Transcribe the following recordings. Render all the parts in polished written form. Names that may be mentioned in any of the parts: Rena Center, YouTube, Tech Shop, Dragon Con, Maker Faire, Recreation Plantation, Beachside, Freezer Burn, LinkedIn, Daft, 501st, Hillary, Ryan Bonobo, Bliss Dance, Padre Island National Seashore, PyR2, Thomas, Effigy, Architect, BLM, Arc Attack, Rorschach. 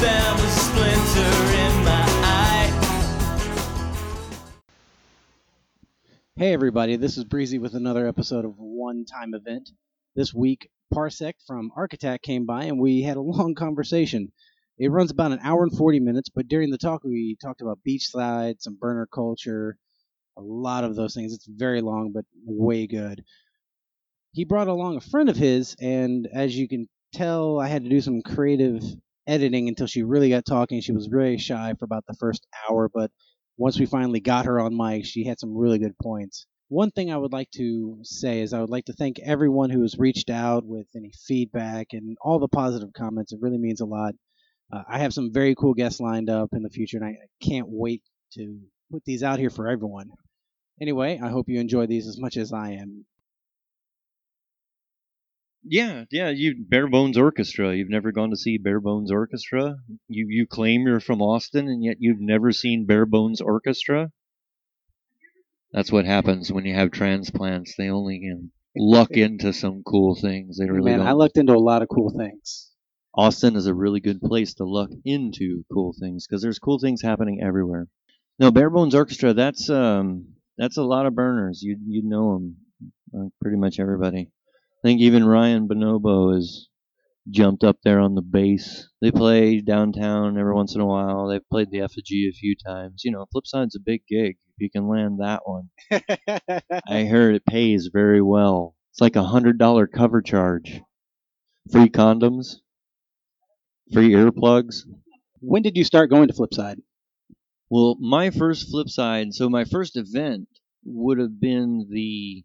there was a splinter in my eye. Hey everybody, this is Breezy with another episode of One Time Event. This week, Parsec from Arc Attack came by and we had a long conversation. It runs about an hour and 40 minutes, but during the talk we talked about Beachside, some burner culture, a lot of those things. It's very long, but way good. He brought along a friend of his, and as you can tell, I had to do some creative editing until she really got talking. She was very shy for about the first hour, but once we finally got her on mic, she had some really good points. One thing I would like to say is I would like to thank everyone who has reached out with any feedback and all the positive comments. It really means a lot. I have some very cool guests lined up in the future, and I can't wait to put these out here for everyone. Anyway, I hope you enjoy these as much as I am. Yeah, Bare Bones Orchestra. You've never gone to see Bare Bones Orchestra? You claim you're from Austin, and yet you've never seen Bare Bones Orchestra? That's what happens when you have transplants. They only can luck into some cool things. They really Man, don't. I lucked into a lot of cool things. Austin is a really good place to luck into cool things, because there's cool things happening everywhere. No, Bare Bones Orchestra, that's a lot of burners. You'd know them, like pretty much everybody. I think even Ryan Bonobo has jumped up there on the bass. They play downtown every once in a while. They've played the Effigy a few times. You know, Flipside's a big gig. If you can land that one. I heard it pays very well. It's like a $100 cover charge. Free condoms. Free earplugs. When did you start going to Flipside? Well, my first Flipside, so my first event would have been the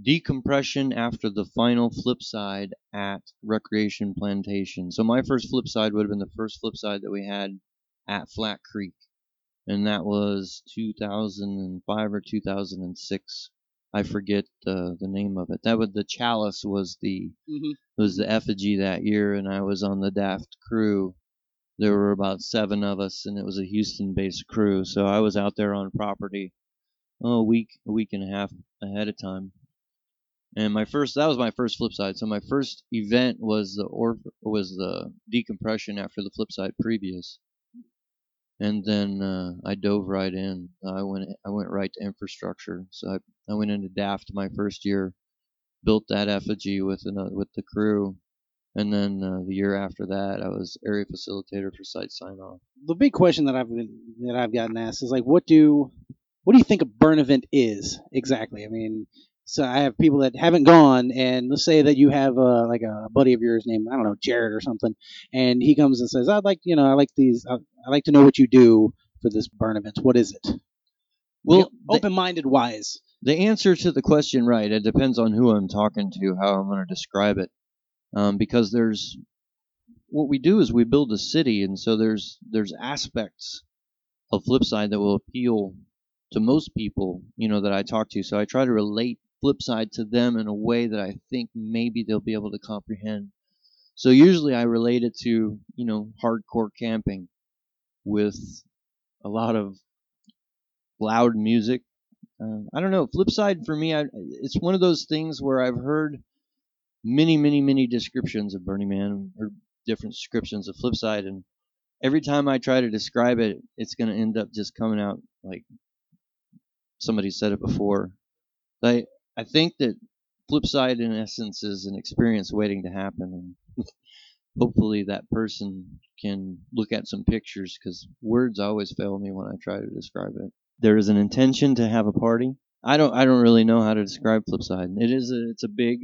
decompression after the final Flipside at Recreation Plantation. So my first Flipside would have been the first Flipside that we had at Flat Creek, and that was 2005 or 2006. I forget the name of it. That was the Chalice was the Effigy that year, and I was on the Daft crew. There were about 7 of us, and it was a Houston-based crew. So I was out there on property a week and a half ahead of time. And that was my first Flipside. So my first event was the decompression after the Flipside previous, and then I dove right in. I went right to infrastructure. So I went into Daft my first year, built that Effigy with the crew, and then the year after that I was area facilitator for site sign off. The big question that I've gotten asked is like, what do you think a burn event is exactly? I mean. So I have people that haven't gone, and let's say that you have like a buddy of yours named, I don't know, Jared or something, and he comes and says, I like to know what you do for this burn event. What is it? Well, open-minded wise. The answer to the question, right, it depends on who I'm talking to, how I'm going to describe it, because what we do is we build a city, and so there's aspects of Flipside that will appeal to most people, you know, that I talk to. So I try to relate Flipside to them in a way that I think maybe they'll be able to comprehend. So usually I relate it to, you know, hardcore camping with a lot of loud music. I don't know. Flipside for me, it's one of those things where I've heard many, many, many descriptions of Burning Man or different descriptions of Flipside, and every time I try to describe it, it's going to end up just coming out like somebody said it before. I think that Flipside, in essence, is an experience waiting to happen. And hopefully that person can look at some pictures, because words always fail me when I try to describe it. There is an intention to have a party. I don't really know how to describe Flipside. It's a big,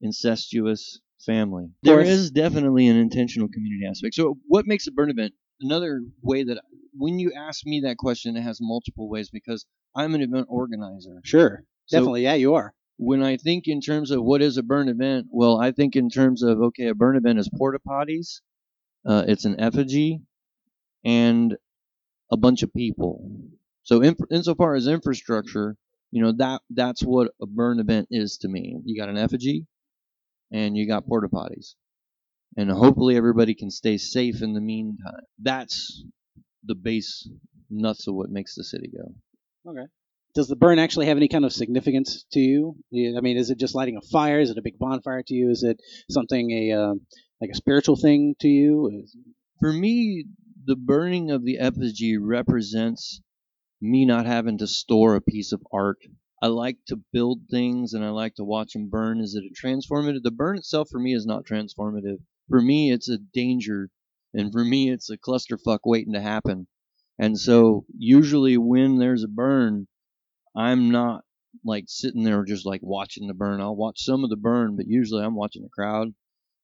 incestuous family. There is definitely an intentional community aspect. So what makes a burn event? Another way that when you ask me that question, it has multiple ways, because I'm an event organizer. Sure. So definitely, yeah, you are. When I think in terms of what is a burn event, well, I think in terms of, okay, a burn event is porta potties, it's an Effigy, and a bunch of people. So insofar as infrastructure, you know, that's what a burn event is to me. You got an Effigy, and you got porta potties. And hopefully everybody can stay safe in the meantime. That's the base nuts of what makes the city go. Okay. Does the burn actually have any kind of significance to you? I mean, is it just lighting a fire? Is it a big bonfire to you? Is it something like a spiritual thing to you? For me, the burning of the effigy represents me not having to store a piece of art. I like to build things and I like to watch them burn. Is it a transformative? The burn itself for me is not transformative. For me, it's a danger. And for me, it's a clusterfuck waiting to happen. And so usually when there's a burn, I'm not like sitting there just like watching the burn. I'll watch some of the burn, but usually I'm watching the crowd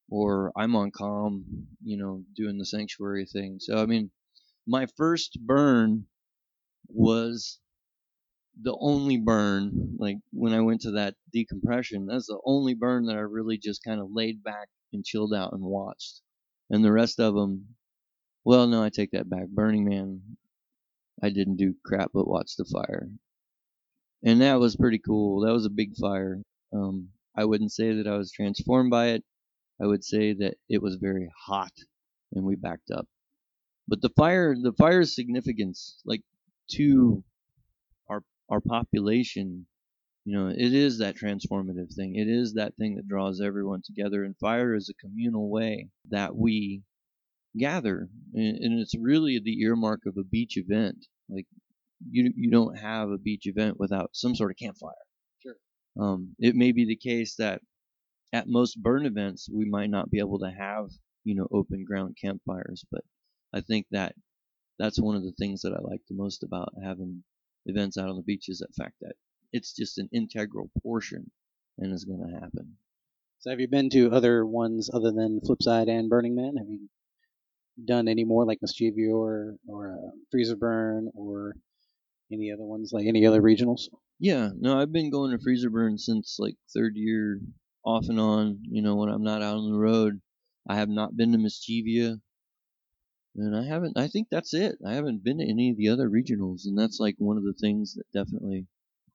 or I'm on calm, you know, doing the sanctuary thing. So, I mean, my first burn was the only burn, like when I went to that decompression, that's the only burn that I really just kind of laid back and chilled out and watched. And the rest of them, well, no, I take that back. Burning Man, I didn't do crap but watch the fire. And that was pretty cool. That was a big fire. I wouldn't say that I was transformed by it. I would say that it was very hot and we backed up. But the fire's significance, like to our population, you know, it is that transformative thing. It is that thing that draws everyone together. And fire is a communal way that we gather. And it's really the earmark of a beach event. Like you don't have a beach event without some sort of campfire. Sure. It may be the case that at most burn events, we might not be able to have, you know, open ground campfires. But I think that that's one of the things that I like the most about having events out on the beach is the fact that it's just an integral portion and it's going to happen. So have you been to other ones other than Flipside and Burning Man? Have you done any more like Mischievous or Freezer Burn or any other ones, like any other regionals? Yeah, no, I've been going to Freezer Burn since like third year off and on, you know, when I'm not out on the road. I have not been to Mischievous. And I think that's it. I haven't been to any of the other regionals, and that's like one of the things that definitely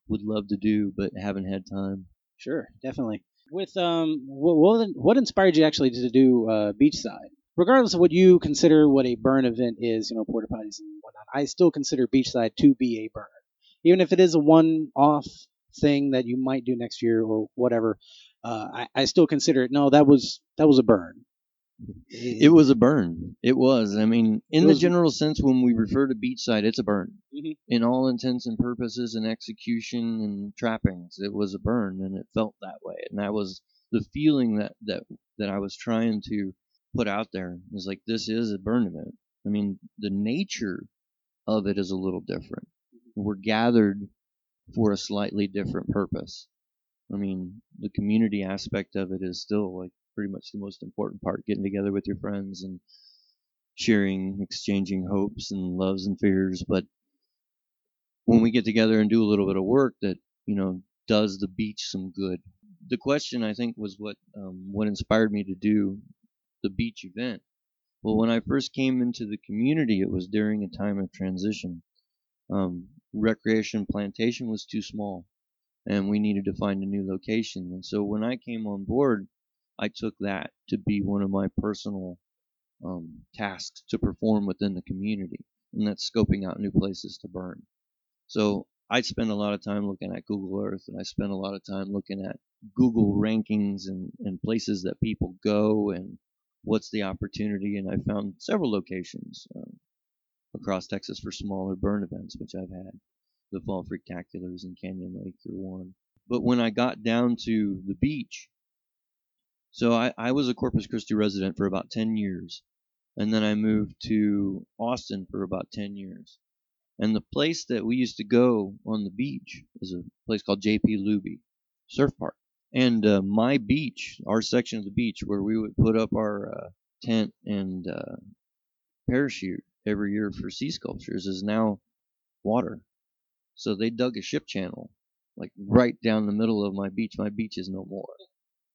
would love to do, but haven't had time. Sure, definitely. With what inspired you actually to do Beachside? Regardless of what you consider what a burn event is, you know, porta potties and whatnot, I still consider Beachside to be a burn, even if it is a one-off thing that you might do next year or whatever. I still consider it. No, that was a burn. It was a burn. It was. I mean, in the general sense, when we refer to Beachside, it's a burn. Mm-hmm. In all intents and purposes and execution and trappings, it was a burn, and it felt that way. And that was the feeling that I was trying to put out there. It was like, this is a burn event. I mean, the nature of it is a little different. We're gathered for a slightly different purpose. I mean, the community aspect of it is still like pretty much the most important part, getting together with your friends and sharing, exchanging hopes and loves and fears. But when we get together and do a little bit of work that, you know, does the beach some good. The question, I think, was what inspired me to do the beach event. Well, when I first came into the community, it was during a time of transition. Recreation Plantation was too small, and we needed to find a new location. And so when I came on board, I took that to be one of my personal tasks to perform within the community, and that's scoping out new places to burn. So I spend a lot of time looking at Google Earth, and I spend a lot of time looking at Google rankings and places that people go and what's the opportunity, and I found several locations across Texas for smaller burn events, which I've had. The Fall Freaktaculars in Canyon Lake are one. But when I got down to the beach, so I was a Corpus Christi resident for about 10 years, and then I moved to Austin for about 10 years. And the place that we used to go on the beach is a place called J.P. Luby Surf Park. And my beach, our section of the beach where we would put up our tent and parachute every year for sea sculptures, is now water. So they dug a ship channel like right down the middle of my beach. My beach is no more.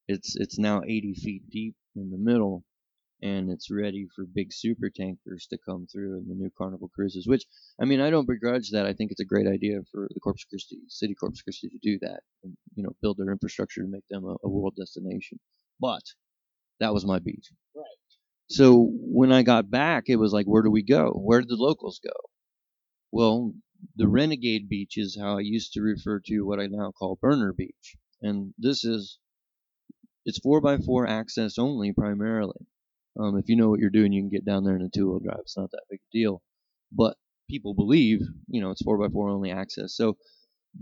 It's now 80 feet deep in the middle, and it's ready for big super tankers to come through and the new Carnival Cruises, which, I mean, I don't begrudge that. I think it's a great idea for the Corpus Christi, City Corpus Christi, to do that and, you know, build their infrastructure to make them a world destination. But that was my beach. Right. So when I got back, it was like, where do we go? Where did the locals go? Well, the Renegade Beach is how I used to refer to what I now call Burner Beach. And this is... It's 4x4 access only primarily. If you know what you're doing, you can get down there in a two-wheel drive. It's not that big a deal. But people believe, you know, it's 4x4 only access. So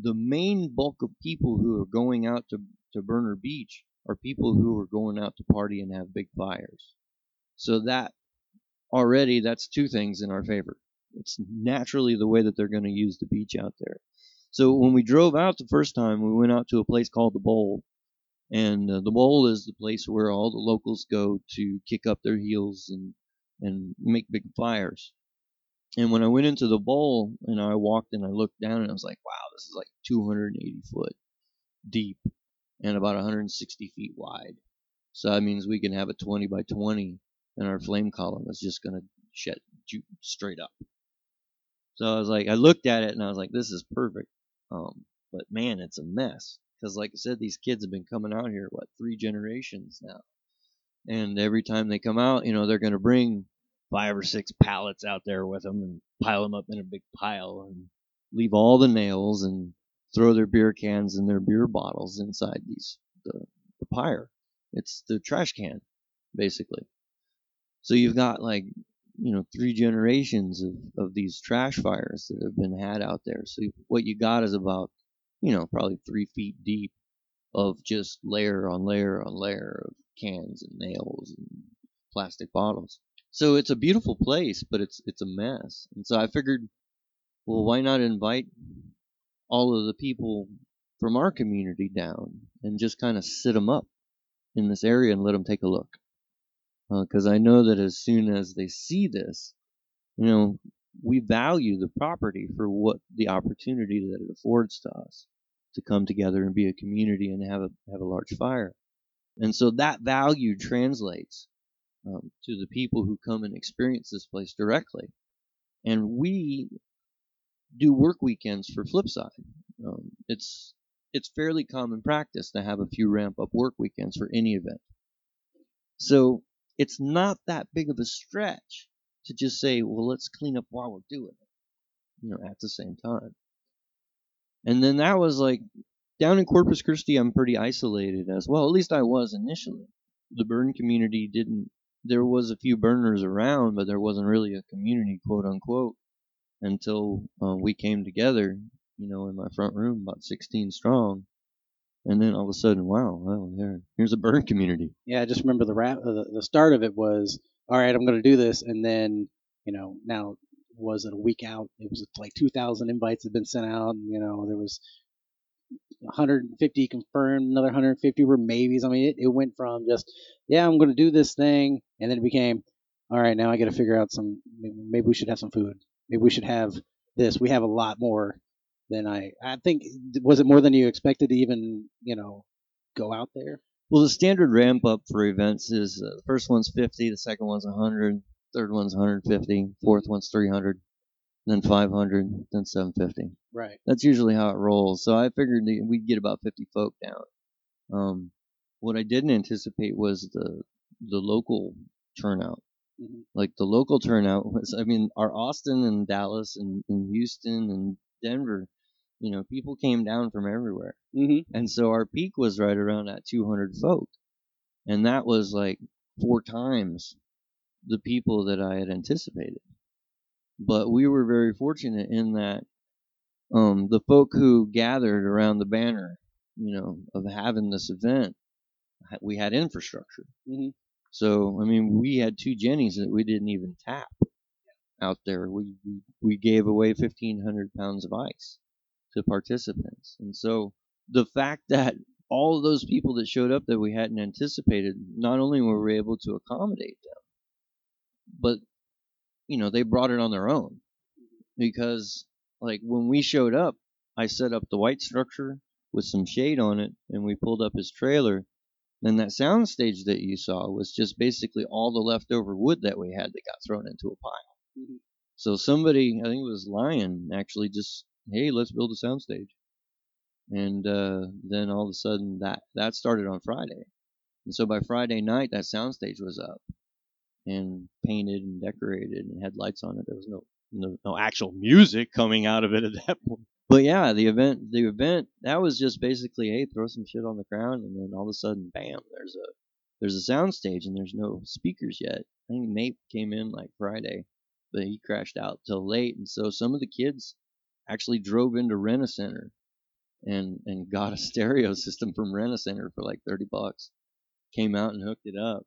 the main bulk of people who are going out to Burner Beach are people who are going out to party and have big fires. So that already, that's two things in our favor. It's naturally the way that they're going to use the beach out there. So when we drove out the first time, we went out to a place called The Bowl. And the Bowl is the place where all the locals go to kick up their heels and make big fires. And when I went into The Bowl and I walked and I looked down and I was like, wow, this is like 280 foot deep and about 160 feet wide. So that means we can have a 20 by 20 and our flame column is just going to shoot straight up. So I was like, I looked at it and I was like, this is perfect. But man, it's a mess. Because like I said, these kids have been coming out here, what, 3 generations now. And every time they come out, you know, they're going to bring 5 or 6 pallets out there with them and pile them up in a big pile and leave all the nails and throw their beer cans and their beer bottles inside the pyre. It's the trash can, basically. So you've got like, you know, 3 generations of these trash fires that have been had out there. So what you got is about, you know, probably 3 feet deep of just layer on layer on layer of cans and nails and plastic bottles. So it's a beautiful place, but it's a mess. And so I figured, well, why not invite all of the people from our community down and just kind of sit them up in this area and let them take a look. Because I know that as soon as they see this, you know, we value the property for what the opportunity that it affords to us to come together and be a community and have a large fire. And so that value translates to the people who come and experience this place directly. And we do work weekends for Flipside. It's fairly common practice to have a few ramp-up work weekends for any event. So it's not that big of a stretch to just say, well, let's clean up while we're doing it, you know, at the same time. And then that was like, down in Corpus Christi, I'm pretty isolated as well. At least I was initially. The burn community didn't, there was a few burners around, but there wasn't really a community, quote unquote, until we came together, you know, in my front room, about 16 strong. And then all of a sudden, wow, here's a burn community. Yeah, I just remember the start of it was, all right, I'm going to do this. And then, you know, now was it a week out? It was like 2,000 invites had been sent out. And, you know, there was 150 confirmed, another 150 were maybes. I mean, it went from just, yeah, I'm going to do this thing. And then it became, all right, now I got to figure out maybe we should have some food. Maybe we should have this. We have a lot more than I think. Was it more than you expected to even, you know, go out there? Well, the standard ramp up for events is the first one's 50, the second one's 100, third one's 150, fourth one's 300, then 500, then 750. Right. That's usually how it rolls. So I figured we'd get about 50 folk down. What I didn't anticipate was the local turnout. Mm-hmm. Like the local turnout was, I mean, our Austin and Dallas and Houston and Denver. You know, people came down from everywhere. Mm-hmm. And so our peak was right around that 200 folk. And that was like 4 times the people that I had anticipated. But we were very fortunate in that the folk who gathered around the banner, you know, of having this event, we had infrastructure. Mm-hmm. So, I mean, we had 2 Jennies that we didn't even tap out there. We gave away 1,500 pounds of ice to participants. And so the fact that all of those people that showed up that we hadn't anticipated, not only were we able to accommodate them, but, you know, they brought it on their own. Because, like, when we showed up, I set up the white structure with some shade on it, and we pulled up his trailer. And that sound stage that you saw was just basically all the leftover wood that we had that got thrown into a pile. Mm-hmm. So somebody, I think it was Lion, actually just, hey, let's build a soundstage. And then all of a sudden, that started on Friday. And so by Friday night, that soundstage was up and painted and decorated and had lights on it. There was no actual music coming out of it at that point. But yeah, the event, that was just basically, hey, throw some shit on the ground. And then all of a sudden, bam, there's a There's a soundstage and there's no speakers yet. I think Nate came in like Friday, but he crashed out till late. And so some of the kids actually drove into Rena Center and got a stereo system from Rena Center for like $30. Came out and hooked it up.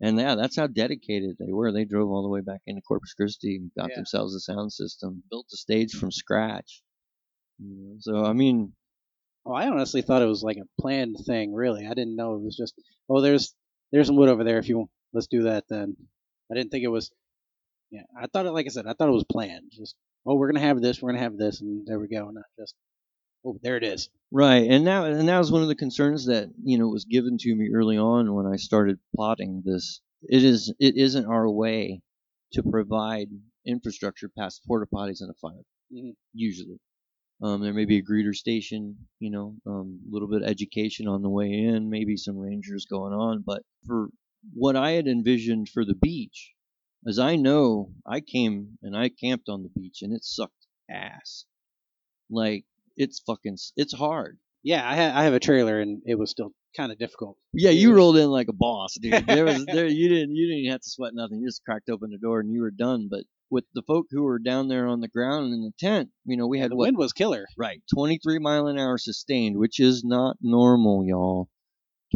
And yeah, that's how dedicated they were. They drove all the way back into Corpus Christi and got themselves a sound system, built the stage from scratch. So, I mean... Oh, I honestly thought it was like a planned thing, really. I didn't know it was just, oh, there's some wood over there if you want. Let's do that then. I didn't think it was, yeah, I thought it, like I said, I thought it was planned. Just, oh, we're going to have this, and there we go. Not just, oh, there it is. Right, and that was one of the concerns that, you know, was given to me early on when I started plotting this. It isn't our way to provide infrastructure past porta potties and a fire, usually. There may be a greeter station, you know, a little bit of education on the way in, maybe some rangers going on. But for what I had envisioned for the beach, as I know, I came and I camped on the beach and it sucked ass. Like, it's hard. Yeah, I have a trailer and it was still kind of difficult. Yeah, you rolled in like a boss, dude. You didn't have to sweat nothing. You just cracked open the door and you were done. But with the folk who were down there on the ground in the tent, you know, we had the wind was killer. Right. 23 mile an hour sustained, which is not normal, y'all.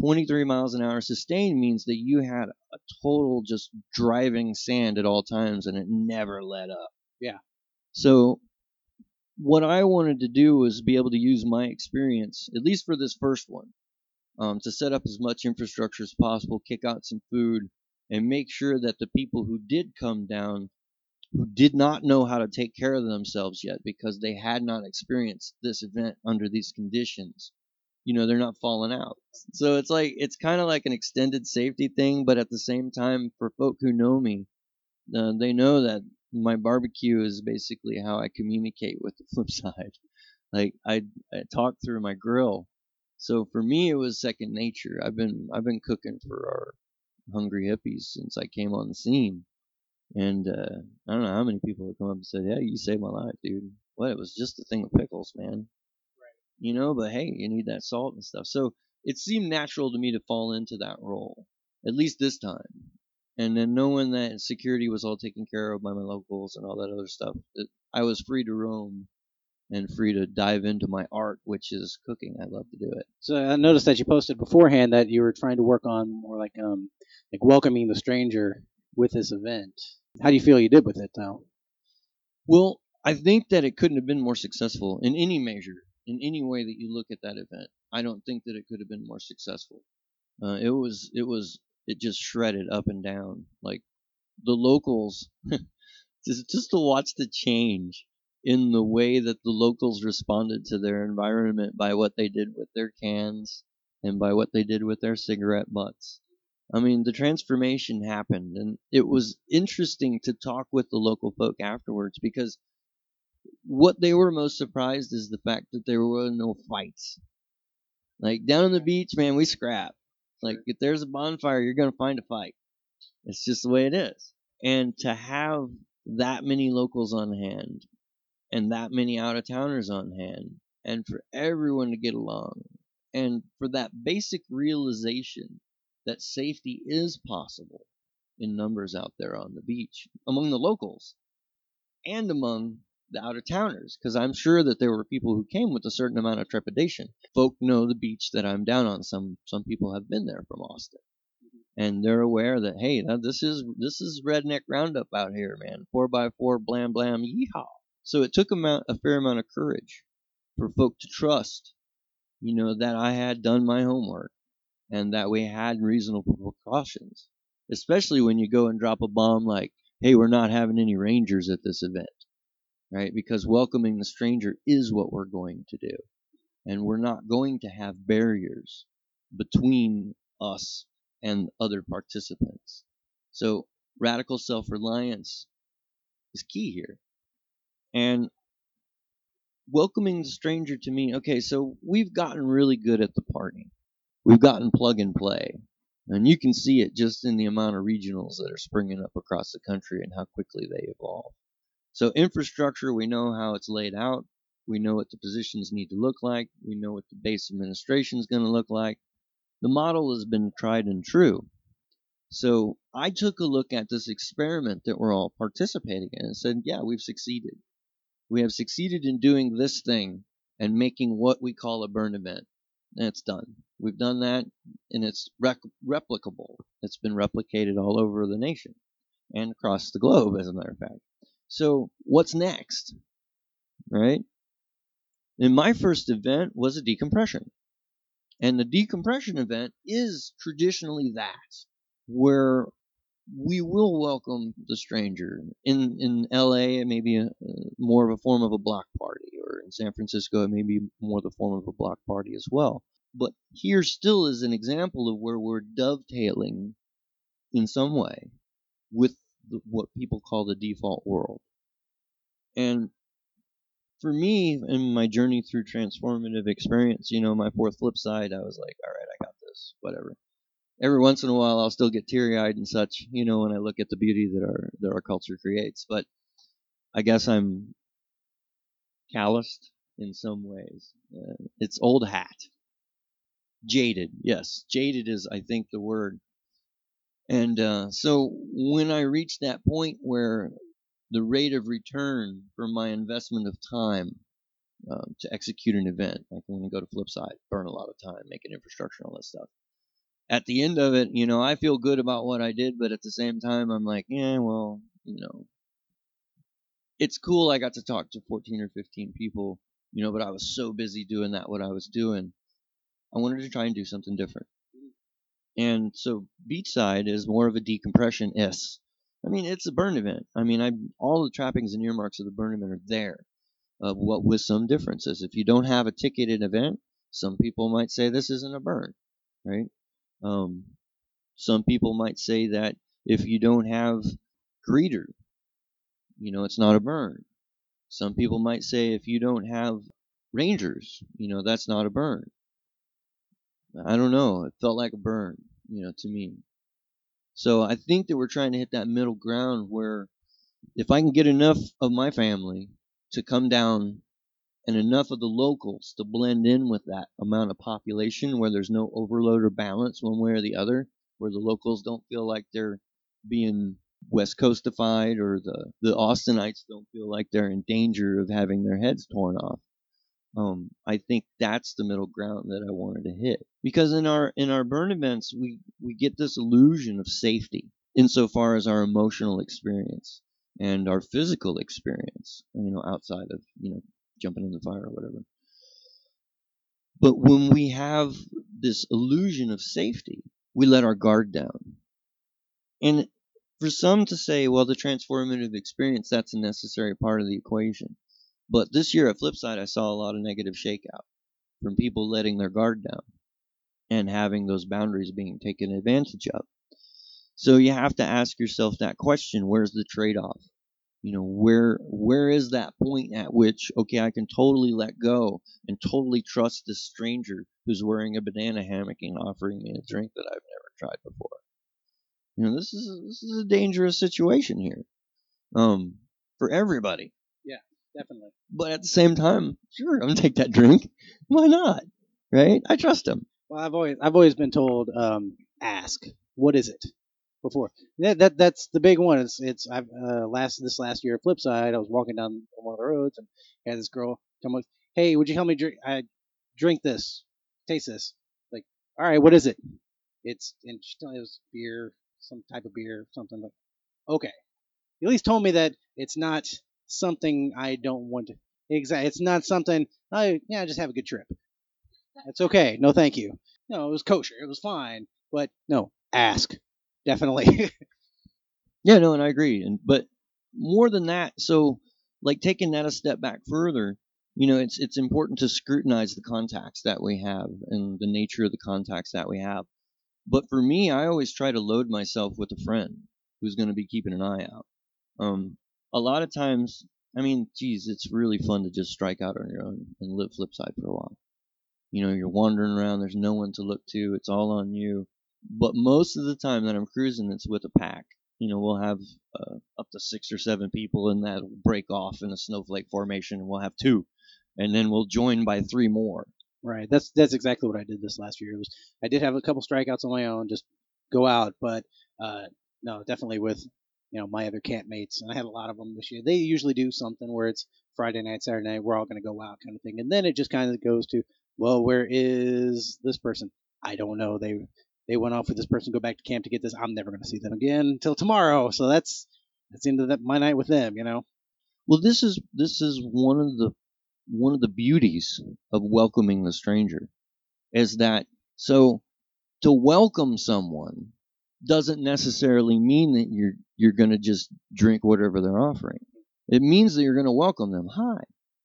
23 miles an hour sustained means that you had a total just driving sand at all times and it never let up. Yeah. So what I wanted to do was be able to use my experience, at least for this first one, to set up as much infrastructure as possible, kick out some food, and make sure that the people who did come down who did not know how to take care of themselves yet because they had not experienced this event under these conditions. You know, they're not falling out. So it's like, it's kind of like an extended safety thing, but at the same time, for folk who know me, they know that my barbecue is basically how I communicate with the Flipside. Like, I talk through my grill. So for me, it was second nature. I've been cooking for our hungry hippies since I came on the scene. And I don't know how many people have come up and said, yeah, you saved my life, dude. Well, it was just a thing of pickles, man. Right. You know, but hey, you need that salt and stuff. So it seemed natural to me to fall into that role, at least this time. And then knowing that security was all taken care of by my locals and all that other stuff, I was free to roam and free to dive into my art, which is cooking. I love to do it. So I noticed that you posted beforehand that you were trying to work on more like welcoming the stranger with this event. How do you feel you did with it, though? Well, I think that it couldn't have been more successful in any measure, in any way that you look at that event. I don't think that it could have been more successful. It just shredded up and down. Like, the locals, just to watch the change in the way that the locals responded to their environment by what they did with their cans and by what they did with their cigarette butts. I mean, the transformation happened, and it was interesting to talk with the local folk afterwards because what they were most surprised is the fact that there were no fights. Like, down on the beach, man, we scrap. Like, if there's a bonfire, you're going to find a fight. It's just the way it is. And to have that many locals on hand and that many out-of-towners on hand and for everyone to get along and for that basic realization that safety is possible in numbers out there on the beach, among the locals, and among the out-of-towners, because I'm sure that there were people who came with a certain amount of trepidation. Folk know the beach that I'm down on. Some people have been there from Austin, and they're aware that, hey, now this is redneck roundup out here, man. 4x4, blam, blam, yeehaw. So it took a fair amount of courage for folk to trust, you know, that I had done my homework, and that we had reasonable precautions, especially when you go and drop a bomb like, hey, we're not having any rangers at this event, right? Because welcoming the stranger is what we're going to do. And we're not going to have barriers between us and other participants. So radical self-reliance is key here. And welcoming the stranger to me, okay, so we've gotten really good at the party. We've gotten plug and play, and you can see it just in the amount of regionals that are springing up across the country and how quickly they evolve. So infrastructure, we know how it's laid out. We know what the positions need to look like. We know what the base administration is going to look like. The model has been tried and true. So I took a look at this experiment that we're all participating in and said, yeah, we've succeeded. We have succeeded in doing this thing and making what we call a burn event. And it's done. We've done that, and it's replicable. It's been replicated all over the nation and across the globe, as a matter of fact. So what's next, right? And my first event was a decompression. And the decompression event is traditionally that, where we will welcome the stranger. In L.A., it may be more of a form of a block party, or in San Francisco, it may be more the form of a block party as well. But here still is an example of where we're dovetailing in some way with what people call the default world. And for me, in my journey through transformative experience, you know, my fourth Flipside, I was like, all right, I got this, whatever. Every once in a while, I'll still get teary-eyed and such, you know, when I look at the beauty that our culture creates. But I guess I'm calloused in some ways. It's old hat. Jaded, yes. Jaded is, I think, the word. And so when I reached that point where the rate of return for my investment of time to execute an event, like I'm going to go to Flipside, burn a lot of time, make an infrastructure, all that stuff. At the end of it, you know, I feel good about what I did, but at the same time, I'm like, yeah, well, you know, it's cool I got to talk to 14 or 15 people, you know, but I was so busy doing that, what I was doing. I wanted to try and do something different. And so Beachside is more of a decompression is. I mean, it's a burn event. I mean, all the trappings and earmarks of the burn event are there, what with some differences. If you don't have a ticketed event, some people might say this isn't a burn, right? Some people might say that if you don't have greeter, you know, it's not a burn. Some people might say if you don't have rangers, you know, that's not a burn. I don't know. It felt like a burn, you know, to me. So I think that we're trying to hit that middle ground where if I can get enough of my family to come down and enough of the locals to blend in with that amount of population where there's no overload or balance one way or the other, where the locals don't feel like they're being West Coastified or the Austinites don't feel like they're in danger of having their heads torn off. I think that's the middle ground that I wanted to hit. Because in our burn events, we get this illusion of safety insofar as our emotional experience and our physical experience, you know, outside of, you know, jumping in the fire or whatever. But when we have this illusion of safety, we let our guard down. And for some to say, well, the transformative experience, that's a necessary part of the equation. But this year at Flipside, I saw a lot of negative shakeout from people letting their guard down and having those boundaries being taken advantage of. So you have to ask yourself that question, where's the trade-off? You know, where is that point at which, okay, I can totally let go and totally trust this stranger who's wearing a banana hammock and offering me a drink that I've never tried before? You know, this is a dangerous situation here for everybody. Yeah, definitely. But at the same time, sure, I'm going to take that drink. Why not? Right? I trust him. Well, I've always been told, ask, what is it? Before that's the big one. This last year at Flipside, I was walking down one of the roads and had this girl come up. Hey, would you help me drink? I drink this, taste this. Like, all right, what is it? And she told me it was beer, some type of beer, something like. Okay, you at least told me that it's not something I don't want to. Exactly, it's not something. I just have a good trip. That's okay. No, thank you. No, it was kosher. It was fine. But no, ask. Definitely. Yeah, no, and I agree. But more than that, so like taking that a step back further, you know, it's important to scrutinize the contacts that we have and the nature of the contacts that we have. But for me, I always try to load myself with a friend who's going to be keeping an eye out. A lot of times, I mean, geez, it's really fun to just strike out on your own and live Flipside for a while. You know, you're wandering around. There's no one to look to. It's all on you. But most of the time that I'm cruising, it's with a pack. You know, we'll have up to 6 or 7 people, and that'll break off in a snowflake formation, and we'll have 2. And then we'll join by 3 more. Right. That's exactly what I did this last year. I did have a couple strikeouts on my own, just go out, but no, definitely with my other cat mates, and I had a lot of them this year. They usually do something where it's Friday night, Saturday night, we're all going to go out kind of thing, and then it just kind of goes to, well, where is this person? I don't know. They went off with this person, go back to camp to get this. I'm never going to see them again until tomorrow. So that's the end of my night with them, Well, this is one of the beauties of welcoming the stranger, is that so to welcome someone doesn't necessarily mean that you're going to just drink whatever they're offering. It means that you're going to welcome them.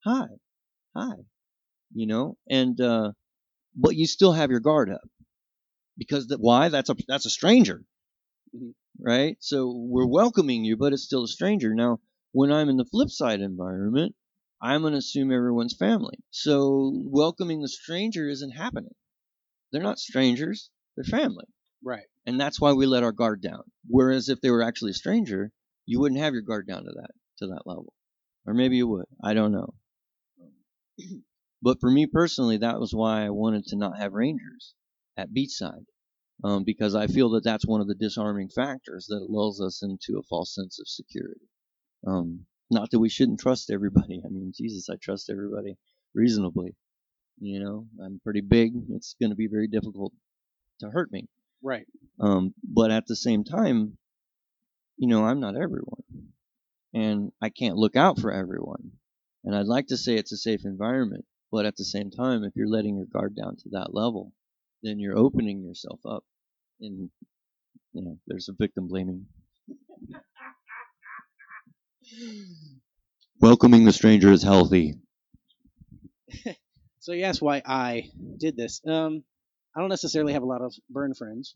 Hi. And but you still have your guard up, because why? That's a stranger, right? So we're welcoming you, but it's still a stranger. Now, when I'm in the Flipside environment, I'm going to assume everyone's family. So welcoming the stranger isn't happening. They're not strangers. They're family. Right. And that's why we let our guard down. Whereas if they were actually a stranger, you wouldn't have your guard down to that level. Or maybe you would. I don't know. But for me personally, that was why I wanted to not have rangers at Beachside. Because I feel that that's one of the disarming factors that lulls us into a false sense of security. Not that we shouldn't trust everybody. I mean, Jesus, I trust everybody reasonably. I'm pretty big. It's going to be very difficult to hurt me. Right. But at the same time, I'm not everyone. And I can't look out for everyone. And I'd like to say it's a safe environment. But at the same time, if you're letting your guard down to that level, then you're opening yourself up. And, there's a victim blaming. Welcoming the stranger is healthy. So you asked why I did this. I don't necessarily have a lot of burner friends,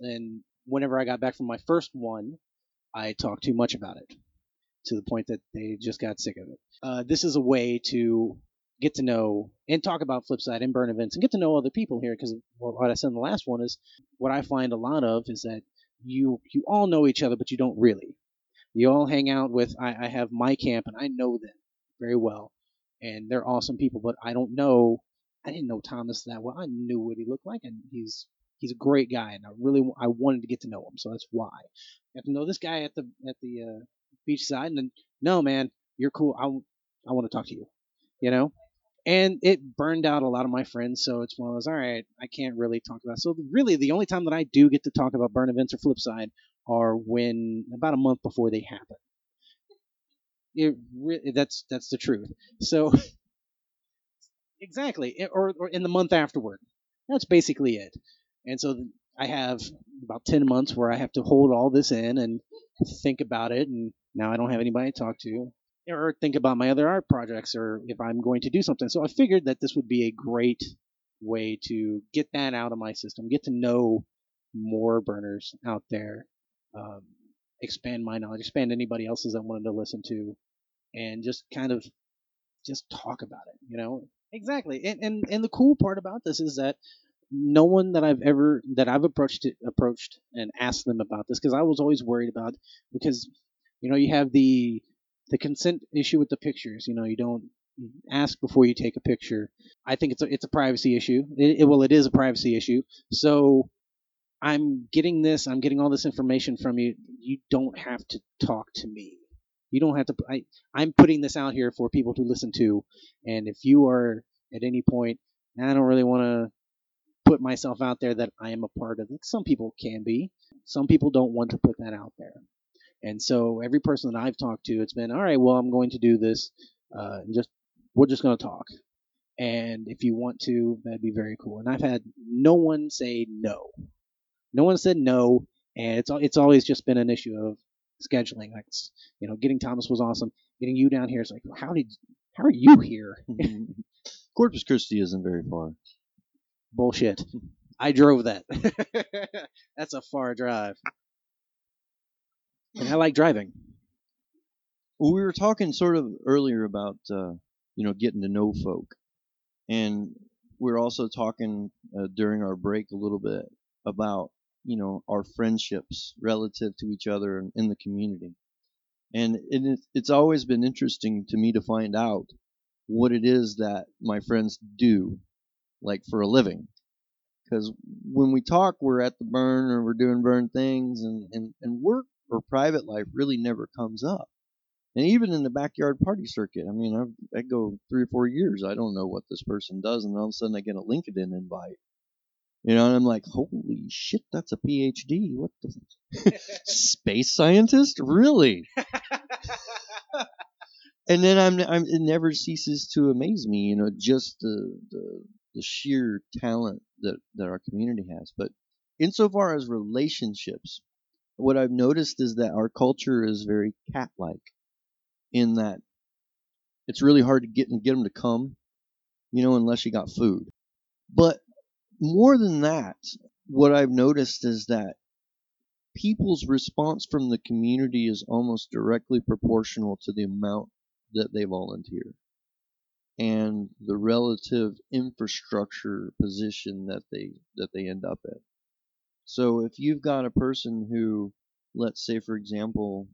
and whenever I got back from my first one, I talked too much about it, to the point that they just got sick of it. This is a way to get to know and talk about Flipside and burn events and get to know other people here, because what I said in the last one is what I find a lot of is that you all know each other, but you don't really. You all hang out with, I have my camp, and I know them very well, and they're awesome people, but I didn't know Thomas that well. I knew what he looked like, and he's a great guy, and I wanted to get to know him, so that's why. I got to know this guy at the Beachside, and then, no, man, you're cool. I want to talk to you, And it burned out a lot of my friends, so it's one of those, all right, I can't really talk about it. So really, the only time that I do get to talk about burn events or Flipside are when about a month before they happen. That's the truth. So. Exactly, or in the month afterward. That's basically it. And so I have about 10 months where I have to hold all this in and think about it, and now I don't have anybody to talk to, or think about my other art projects, or if I'm going to do something. So I figured that this would be a great way to get that out of my system, get to know more burners out there, expand my knowledge, expand anybody else's I wanted to listen to, and just kind of just talk about it, Exactly, and the cool part about this is that no one that I've approached and asked them about this, because I was always worried about, because you have the consent issue with the pictures. You don't ask before you take a picture. I think it's a privacy issue. It is a privacy issue. So I'm getting all this information from you. You don't have to talk to me. You don't have to. I'm putting this out here for people to listen to, and if you are at any point, I don't really want to put myself out there that I am a part of it. Some people can be. Some people don't want to put that out there. And so every person that I've talked to, it's been, all right, well, I'm going to do this. We're just going to talk. And if you want to, that'd be very cool. And I've had no one say no. No one said no, and it's always just been an issue of scheduling, like getting Thomas was awesome. Getting you down here is like, how are you here? Corpus Christi isn't very far. Bullshit. I drove that. That's a far drive, and I like driving. Well, we were talking sort of earlier about getting to know folk, and we're also talking during our break a little bit about our friendships relative to each other and in the community. And it's always been interesting to me to find out what it is that my friends do, like, for a living. Because when we talk, we're at the burn or we're doing burn things, and work or private life really never comes up. And even in the backyard party circuit, I mean, I go 3 or 4 years, I don't know what this person does, and all of a sudden I get a LinkedIn invite. You know, and I'm like, holy shit, that's a PhD. What the space scientist? Really? And then it never ceases to amaze me, you know, just the sheer talent that our community has. But insofar as relationships, what I've noticed is that our culture is very cat-like, in that it's really hard to get them to come, you know, unless you got food. But more than that, what I've noticed is that people's response from the community is almost directly proportional to the amount that they volunteer and the relative infrastructure position that they end up in. So if you've got a person who, let's say, for example,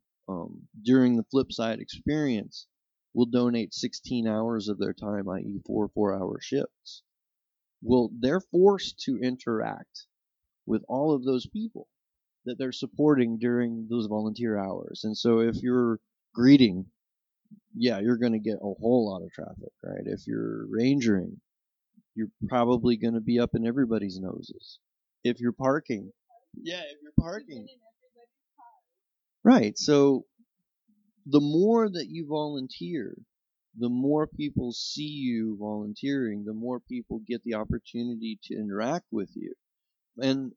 during the Flipside experience, will donate 16 hours of their time, i.e. four-hour shifts, well, they're forced to interact with all of those people that they're supporting during those volunteer hours. And so if you're greeting, yeah, you're going to get a whole lot of traffic, right? If you're rangering, you're probably going to be up in everybody's noses. If you're parking, yeah, if you're parking. Right. So the more that you volunteer, the more people see you volunteering, the more people get the opportunity to interact with you. And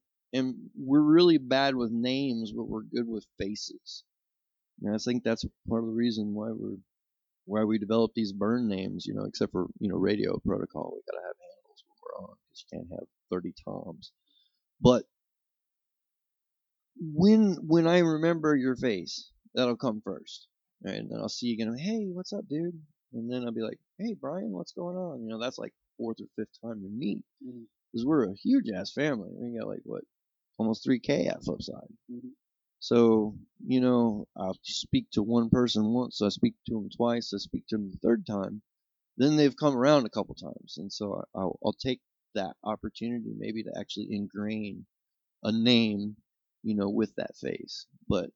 we're really bad with names, but we're good with faces. And I think that's part of the reason why we develop these burn names, you know, except for, you know, radio protocol. We got to have handles when we're on, because you can't have 30 toms. But when I remember your face, that'll come first. Right? And then I'll see you again. Hey, what's up, dude? And then I'll be like, hey, Brian, what's going on? You know, that's like fourth or fifth time we meet. Because we're a huge-ass family. We got like, what, almost 3K at Flipside. Mm-hmm. So, you know, I'll speak to one person once, I speak to them twice, I speak to them the third time. Then they've come around a couple times. And so I'll take that opportunity maybe to actually ingrain a name, you know, with that face. But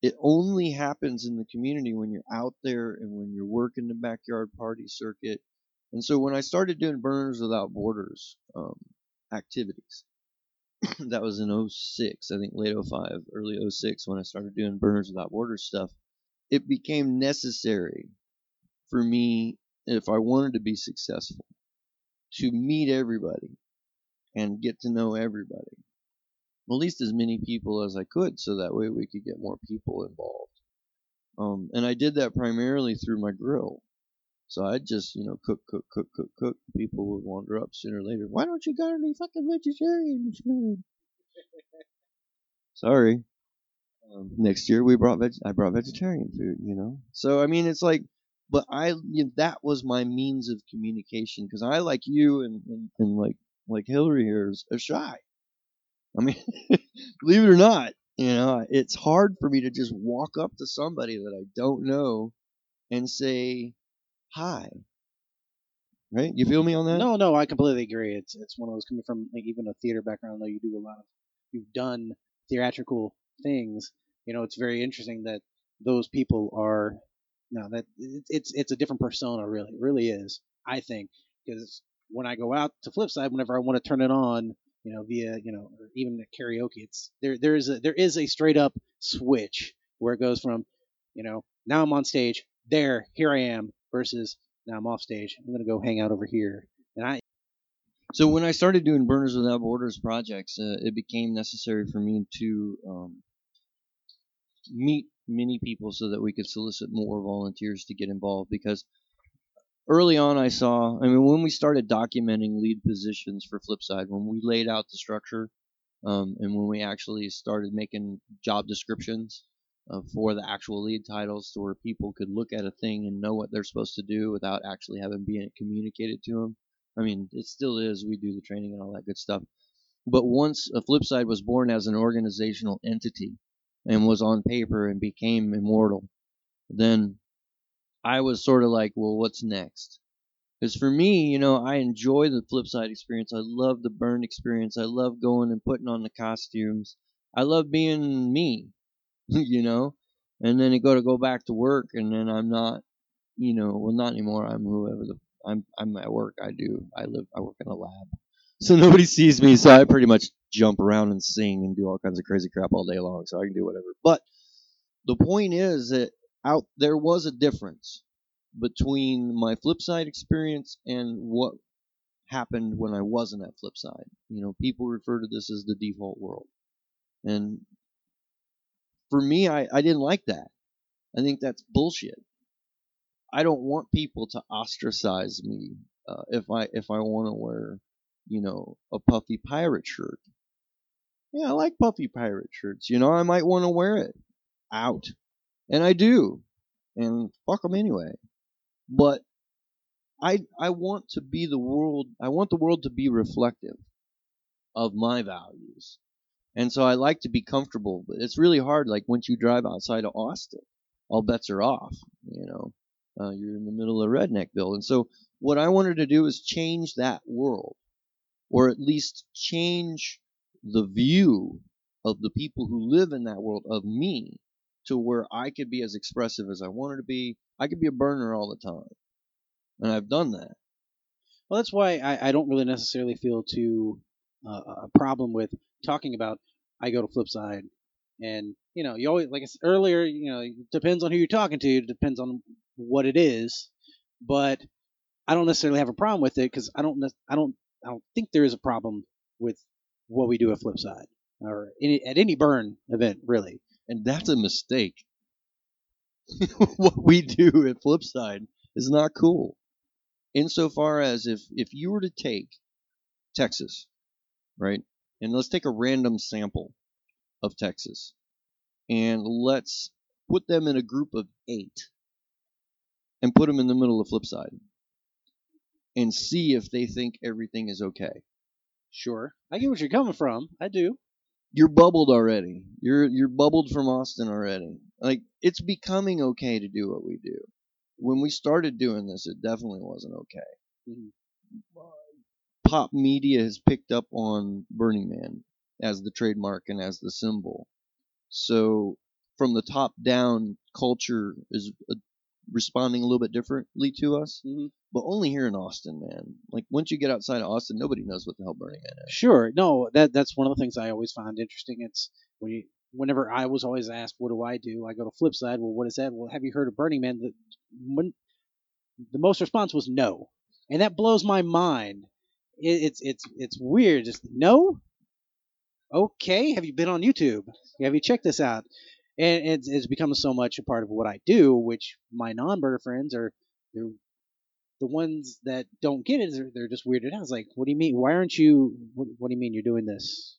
it only happens in the community when you're out there and when you're working the backyard party circuit. And so when I started doing Burners Without Borders activities, that was in 06, I think late 05, early 06, when I started doing Burners Without Borders stuff, it became necessary for me, if I wanted to be successful, to meet everybody and get to know everybody. At least as many people as I could, so that way we could get more people involved. And I did that primarily through my grill. So I'd just, you know, cook. People would wander up sooner or later. Why don't you gotta be fucking vegetarian? Sorry. Next year I brought vegetarian food, you know. So I mean, it's like, but that was my means of communication, because I, like you and like Hillary here, is shy. I mean, believe it or not, you know, it's hard for me to just walk up to somebody that I don't know and say hi. Right? You feel me on that? No, I completely agree. It's one of those, coming from like even a theater background, though, you do you've done theatrical things. You know, it's very interesting that those people are, you know, that it's a different persona, really. It really is, I think, because when I go out to Flipside, whenever I want to turn it on, you know, via, you know, or even the karaoke, it's there is a straight up switch where it goes from, you know, now I'm on stage, here I am, versus now I'm off stage, I'm gonna go hang out over here. So when I started doing Burners Without Borders projects, it became necessary for me to meet many people so that we could solicit more volunteers to get involved, because early on, when we started documenting lead positions for Flipside, when we laid out the structure, and when we actually started making job descriptions for the actual lead titles, to where people could look at a thing and know what they're supposed to do without actually having being communicated to them. I mean, it still is. We do the training and all that good stuff. But once a Flipside was born as an organizational entity and was on paper and became immortal, then I was sort of like, well, what's next? Because for me, you know, I enjoy the Flipside experience. I love the Burn experience. I love going and putting on the costumes. I love being me, you know. And then it go back to work, and then I'm not, you know, well, not anymore. I'm whoever the I'm at work. I work in a lab, so nobody sees me. So I pretty much jump around and sing and do all kinds of crazy crap all day long. So I can do whatever. But the point is that there was a difference between my Flipside experience and what happened when I wasn't at Flipside. You know, people refer to this as the default world, and for me, I didn't like that. I think that's bullshit. I don't want people to ostracize me if I want to wear, you know, a puffy pirate shirt. Yeah, I like puffy pirate shirts. You know, I might want to wear it out, and I do, and fuck them anyway. But I want to be the world. I want the world to be reflective of my values. And so I like to be comfortable, but it's really hard. Like once you drive outside of Austin, all bets are off. You know, you're in the middle of Redneckville. And so what I wanted to do is change that world, or at least change the view of the people who live in that world of me to where I could be as expressive as I wanted to be. I could be a burner all the time. And I've done that. Well, that's why I don't really necessarily feel too a problem with talking about I go to Flipside, and you know, you always, like I said earlier, you know, it depends on who you're talking to, it depends on what it is, but I don't necessarily have a problem with it because I don't think there is a problem with what we do at Flipside or at any Burn event, really. And that's a mistake. What we do at Flipside is not cool. Insofar as if you were to take Texas, right? And let's take a random sample of Texas, and let's put them in a group of 8 and put them in the middle of Flipside and see if they think everything is okay. Sure. I get what you're coming from. I do. You're bubbled already. You're bubbled from Austin already. Like, it's becoming okay to do what we do. When we started doing this, it definitely wasn't okay. Mm-hmm. Pop media has picked up on Burning Man as the trademark and as the symbol. So from the top down, culture is responding a little bit differently to us, mm-hmm. but only here in Austin, man. Like once you get outside of Austin, nobody knows what the hell Burning Man is. Sure. No, that's one of the things I always find interesting. It's whenever I was always asked, what do? I go to Flipside. Well, what is that? Well, have you heard of Burning Man? The most response was no. And that blows my mind. It's weird. Just no? Okay. Have you been on YouTube? Have you checked this out? And it's become so much a part of what I do, which my non-burner friends are the ones that don't get it. They're just weirded out. It's like, what do you mean? Why aren't you? What do you mean you're doing this?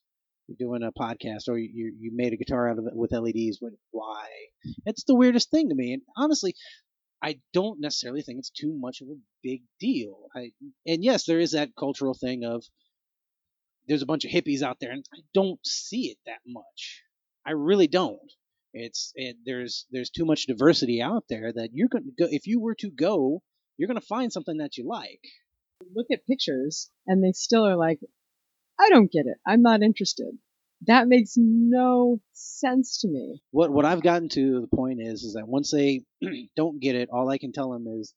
You're doing a podcast, or you made a guitar out of it with LEDs. Why? It's the weirdest thing to me. And honestly, I don't necessarily think it's too much of a big deal. And yes, there is that cultural thing of there's a bunch of hippies out there, and I don't see it that much. I really don't. There's too much diversity out there that you're going to go. If you were to go, you're going to find something that you like. Look at pictures, and they still are like, I don't get it. I'm not interested. That makes no sense to me. What I've gotten to the point is that once they don't get it, all I can tell them is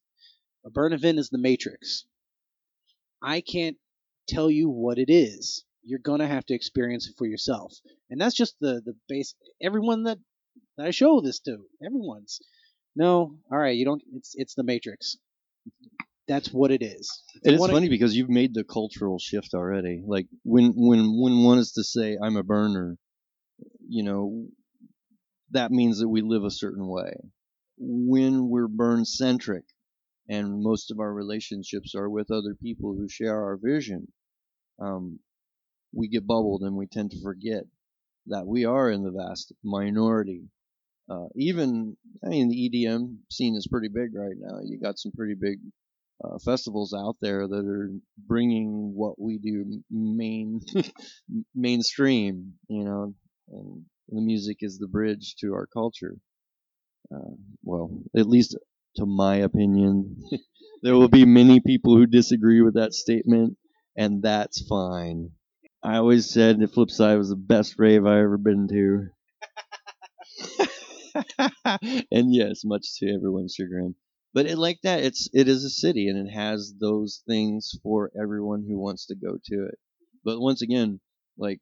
a burn event is the Matrix. I can't tell you what it is. You're going to have to experience it for yourself. And that's just the base. Everyone that I show this to, everyone's, no, all right, you don't. It's the Matrix. That's what it is. And it's funny because you've made the cultural shift already. Like when one is to say I'm a burner, you know, that means that we live a certain way. When we're burn centric and most of our relationships are with other people who share our vision, we get bubbled and we tend to forget that we are in the vast minority. The EDM scene is pretty big right now. You got some pretty big festivals out there that are bringing what we do mainstream, you know, and the music is the bridge to our culture. Well, at least to my opinion. There will be many people who disagree with that statement, and that's fine. I always said that Flipside was the best rave I ever been to. And yes, much to everyone's chagrin. But it is a city, and it has those things for everyone who wants to go to it. But once again, like,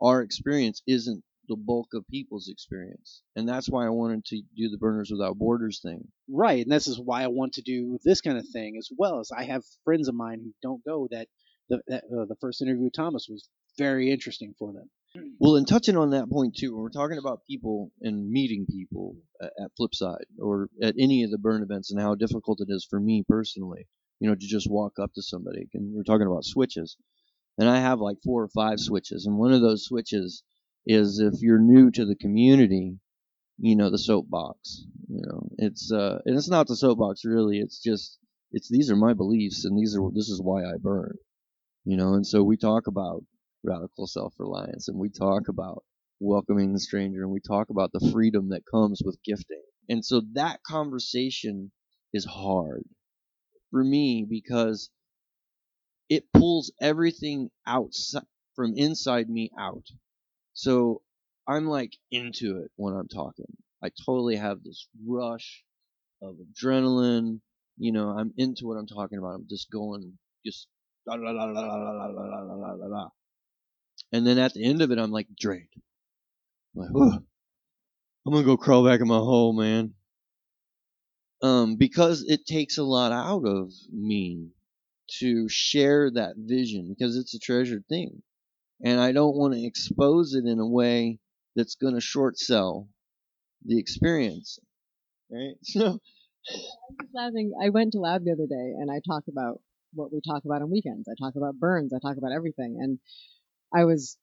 our experience isn't the bulk of people's experience. And that's why I wanted to do the Burners Without Borders thing. Right, and this is why I want to do this kind of thing as well. As I have friends of mine who don't go that the first interview with Thomas was very interesting for them. Well, and touching on that point, too, when we're talking about people and meeting people at Flipside or at any of the burn events and how difficult it is for me personally, you know, to just walk up to somebody. And we're talking about switches. And I have like 4 or 5 switches. And one of those switches is, if you're new to the community, you know, the soapbox. You know, and it's not the soapbox, really. It's just, these are my beliefs, and this is why I burn. You know, and so we talk about radical self-reliance, and we talk about welcoming the stranger, and we talk about the freedom that comes with gifting. And so that conversation is hard for me because it pulls everything outside from inside me out. So I'm like into it when I'm talking. I totally have this rush of adrenaline. You know, I'm into what I'm talking about. I'm just going, just la la la la la la la la la la. And then at the end of it, I'm like drained. I'm like, oh, I'm gonna go crawl back in my hole, man. Because it takes a lot out of me to share that vision, because it's a treasured thing, and I don't want to expose it in a way that's gonna short sell the experience. Right? So I'm just laughing. I went to lab the other day, and I talk about what we talk about on weekends. I talk about burns. I talk about everything, and I was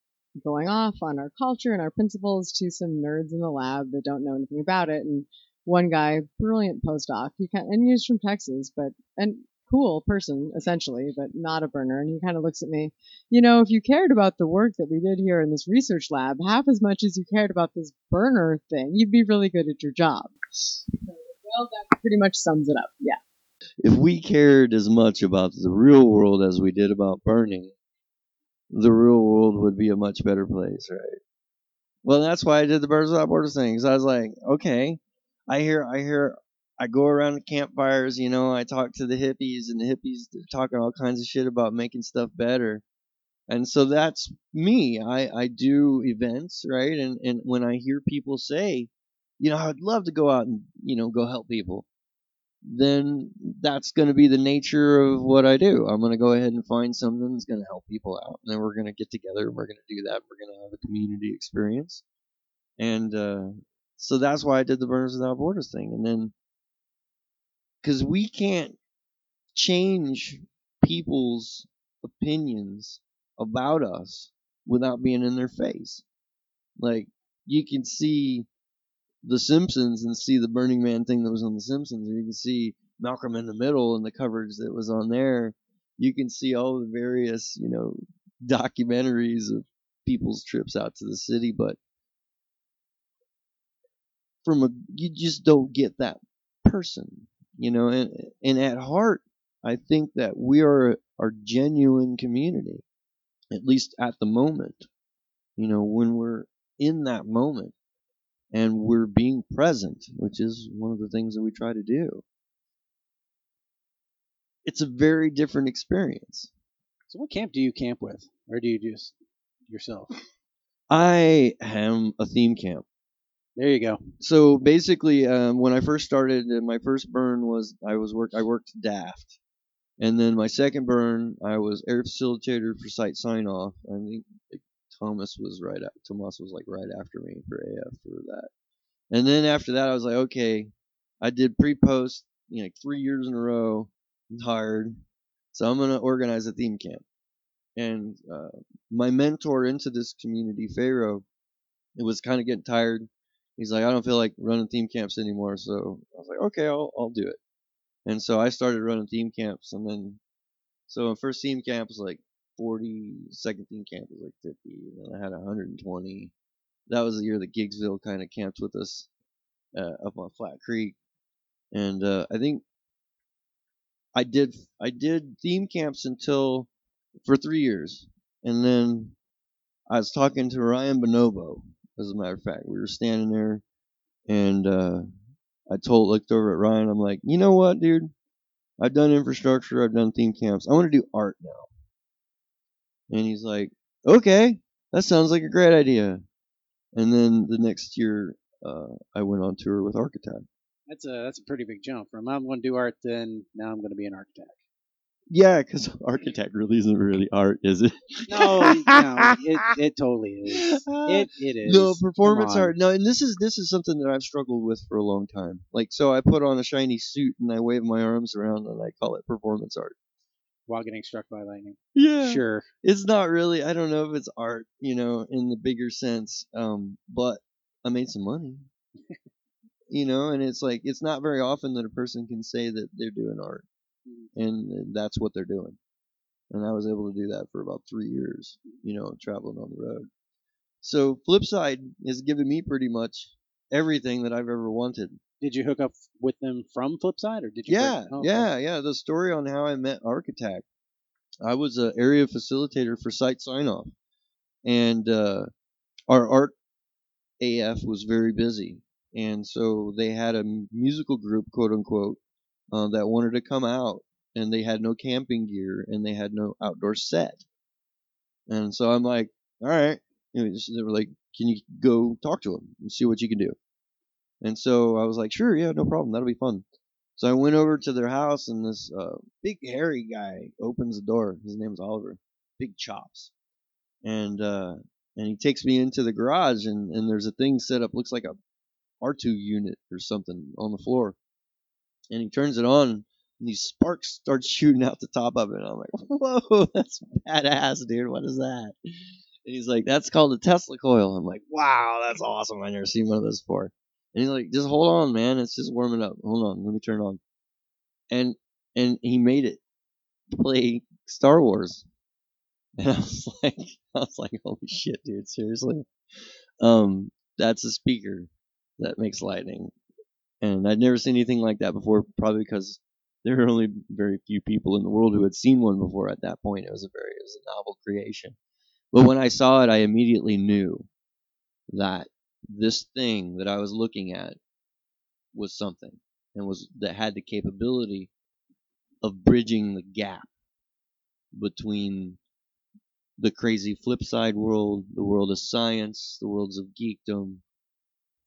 going off on our culture and our principles to some nerds in the lab that don't know anything about it. And one guy, brilliant postdoc, he was from Texas, but and cool person essentially, but not a burner. And he kind of looks at me, you know, if you cared about the work that we did here in this research lab half as much as you cared about this burner thing, you'd be really good at your job. So, well, that pretty much sums it up. Yeah. If we cared as much about the real world as we did about burning, the real world would be a much better place, right? Well, that's why I did the Burners Without Borders thing, because I was like, okay, I go around the campfires, you know, I talk to the hippies, and the hippies are talking all kinds of shit about making stuff better. And so that's me. I do events, right? And when I hear people say, you know, I would love to go out and, you know, go help people, then that's going to be the nature of what I do. I'm going to go ahead and find something that's going to help people out. And then we're going to get together, and we're going to do that. We're going to have a community experience. And so that's why I did the Burners Without Borders thing. And then, because we can't change people's opinions about us without being in their face. Like, you can see The Simpsons and see the Burning Man thing that was on The Simpsons, or you can see Malcolm in the Middle and the coverage that was on there. You can see all the various, you know, documentaries of people's trips out to the city, but you just don't get that person, you know. And at heart, I think that we are a genuine community, at least at the moment. You know, when we're in that moment. And we're being present, which is one of the things that we try to do. It's a very different experience. So what camp do you camp with? Or do you do yourself? I am a theme camp. There you go. So basically, when I first started, my first burn was I worked Daft. And then my second burn, I was air facilitator for site sign-off. I think Thomas was like right after me for AF for that. And then after that, I was like, okay, I did pre-post, you know, 3 years in a row. I'm tired. So I'm going to organize a theme camp. And my mentor into this community, Pharaoh, it was kind of getting tired. He's like, I don't feel like running theme camps anymore. So I was like, okay, I'll do it. And so I started running theme camps. And then, so my first theme camp was like 40, second theme camp was like 50, and I had 120. That was the year that Gainesville kind of camped with us up on Flat Creek. And I think I did theme camps until for 3 years, and then I was talking to Ryan Bonobo. As a matter of fact, we were standing there, and looked over at Ryan. I'm like, you know what, dude? I've done infrastructure. I've done theme camps. I want to do art now. And he's like, okay, that sounds like a great idea. And then the next year, I went on tour with Arc Attack. That's a pretty big jump. From I'm going to do art, then now I'm going to be an architect. Yeah, because architect really isn't really art, is it? No, it totally is. It is. No, performance art. No, and this is something that I've struggled with for a long time. Like, so I put on a shiny suit and I wave my arms around and I call it performance art. While getting struck by lightning. Yeah. Sure. It's not really, I don't know if it's art, in the bigger sense, but I made some money. And it's like, it's not very often that a person can say that they're doing art. And that's what they're doing. And I was able to do that for about 3 years, traveling on the road. So Flipside has given me pretty much everything that I've ever wanted. Did you hook up with them from Flipside, or did you? Yeah. The story on how I met Architect. I was an area facilitator for site sign-off, and our art AF was very busy, and so they had a musical group, quote unquote, that wanted to come out, and they had no camping gear and they had no outdoor set. And so I'm like, all right. They were like, can you go talk to them and see what you can do? And so I was like, sure, yeah, no problem. That'll be fun. So I went over to their house, and this big hairy guy opens the door. His name's Oliver. Big chops. And he takes me into the garage, and there's a thing set up, looks like a R2 unit or something on the floor. And he turns it on, and these sparks start shooting out the top of it. And I'm like, whoa, that's badass, dude. What is that? And he's like, that's called a Tesla coil. I'm like, wow, that's awesome. I've never seen one of those before. And he's like, just hold on, man. It's just warming up. Hold on. Let me turn it on. And he made it play Star Wars. And I was like, holy shit, dude. Seriously? That's a speaker that makes lightning. And I'd never seen anything like that before, probably because there were only very few people in the world who had seen one before at that point. It was a novel creation. But when I saw it, I immediately knew that this thing that I was looking at was something, and that had the capability of bridging the gap between the crazy Flipside world, the world of science, the worlds of geekdom.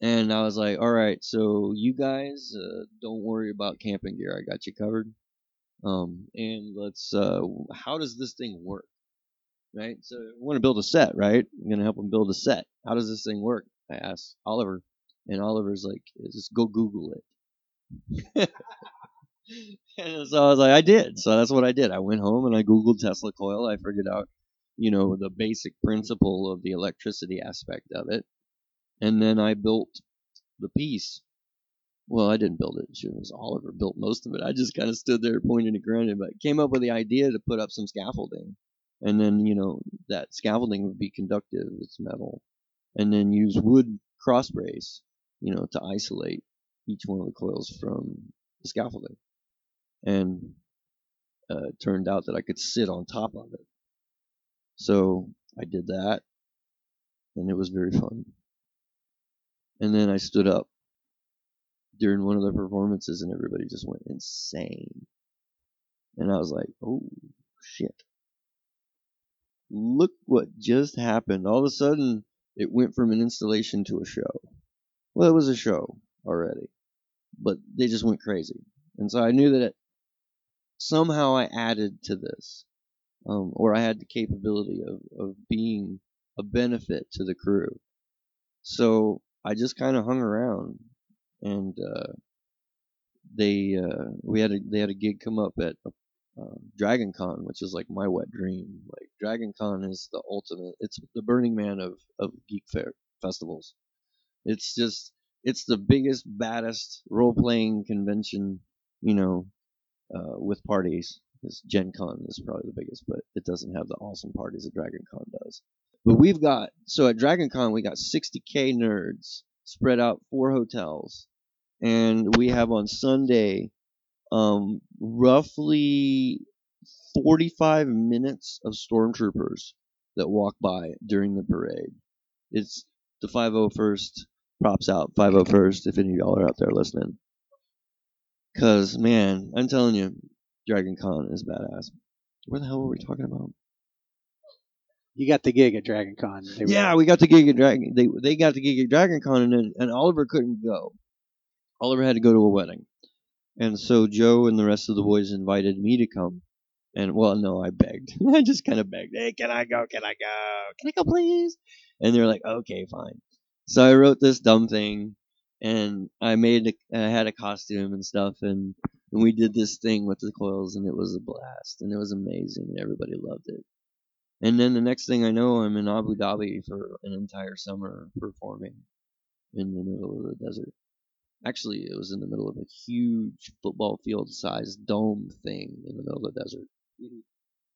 And I was like, all right, so you guys don't worry about camping gear. I got you covered. And let's how does this thing work? Right? So I want to build a set, right? I'm going to help them build a set. How does this thing work? I asked Oliver, and Oliver's like, just go Google it. And so I was like, I did. So that's what I did. I went home and I Googled Tesla coil. I figured out, the basic principle of the electricity aspect of it. And then I built the piece. Well, I didn't build it. It was Oliver built most of it. I just kind of stood there pointing and grunting, but came up with the idea to put up some scaffolding. And then, that scaffolding would be conductive. It's metal. And then use wood cross brace, to isolate each one of the coils from the scaffolding. And it turned out that I could sit on top of it. So I did that, and it was very fun. And then I stood up during one of the performances, and everybody just went insane. And I was like, oh, shit. Look what just happened. All of a sudden, it went from an installation to a show. Well, it was a show already, but they just went crazy. And so I knew that somehow I added to this, or I had the capability of being a benefit to the crew. So I just kind of hung around, and they had a gig come up at Dragon Con, which is like my wet dream. Like Dragon Con is the ultimate. It's the Burning Man of geek fair festivals. It's the biggest, baddest role playing convention, with parties. Because Gen Con is probably the biggest, but it doesn't have the awesome parties that Dragon Con does. But at Dragon Con, we got 60K nerds spread out 4 hotels. And we have on Sunday roughly 45 minutes of stormtroopers that walk by during the parade. It's the 501st. Props out 501st if any of y'all are out there listening. Because, man, I'm telling you, Dragon Con is badass. Where the hell were we talking about? You got the gig at Dragon Con. Yeah, we got the gig at Dragon. They got the gig at Dragon Con, and Oliver couldn't go. Oliver had to go to a wedding. And so Joe and the rest of the boys invited me to come. And, well, no, I begged. I just kind of begged. Hey, can I go? Can I go? Can I go, please? And they were like, okay, fine. So I wrote this dumb thing, and I had a costume and stuff, and we did this thing with the coils, and it was a blast, and it was amazing, and everybody loved it. And then the next thing I know, I'm in Abu Dhabi for an entire summer performing in the middle of the desert. Actually, it was in the middle of a huge football field-sized dome thing in the middle of the desert. Mm-hmm.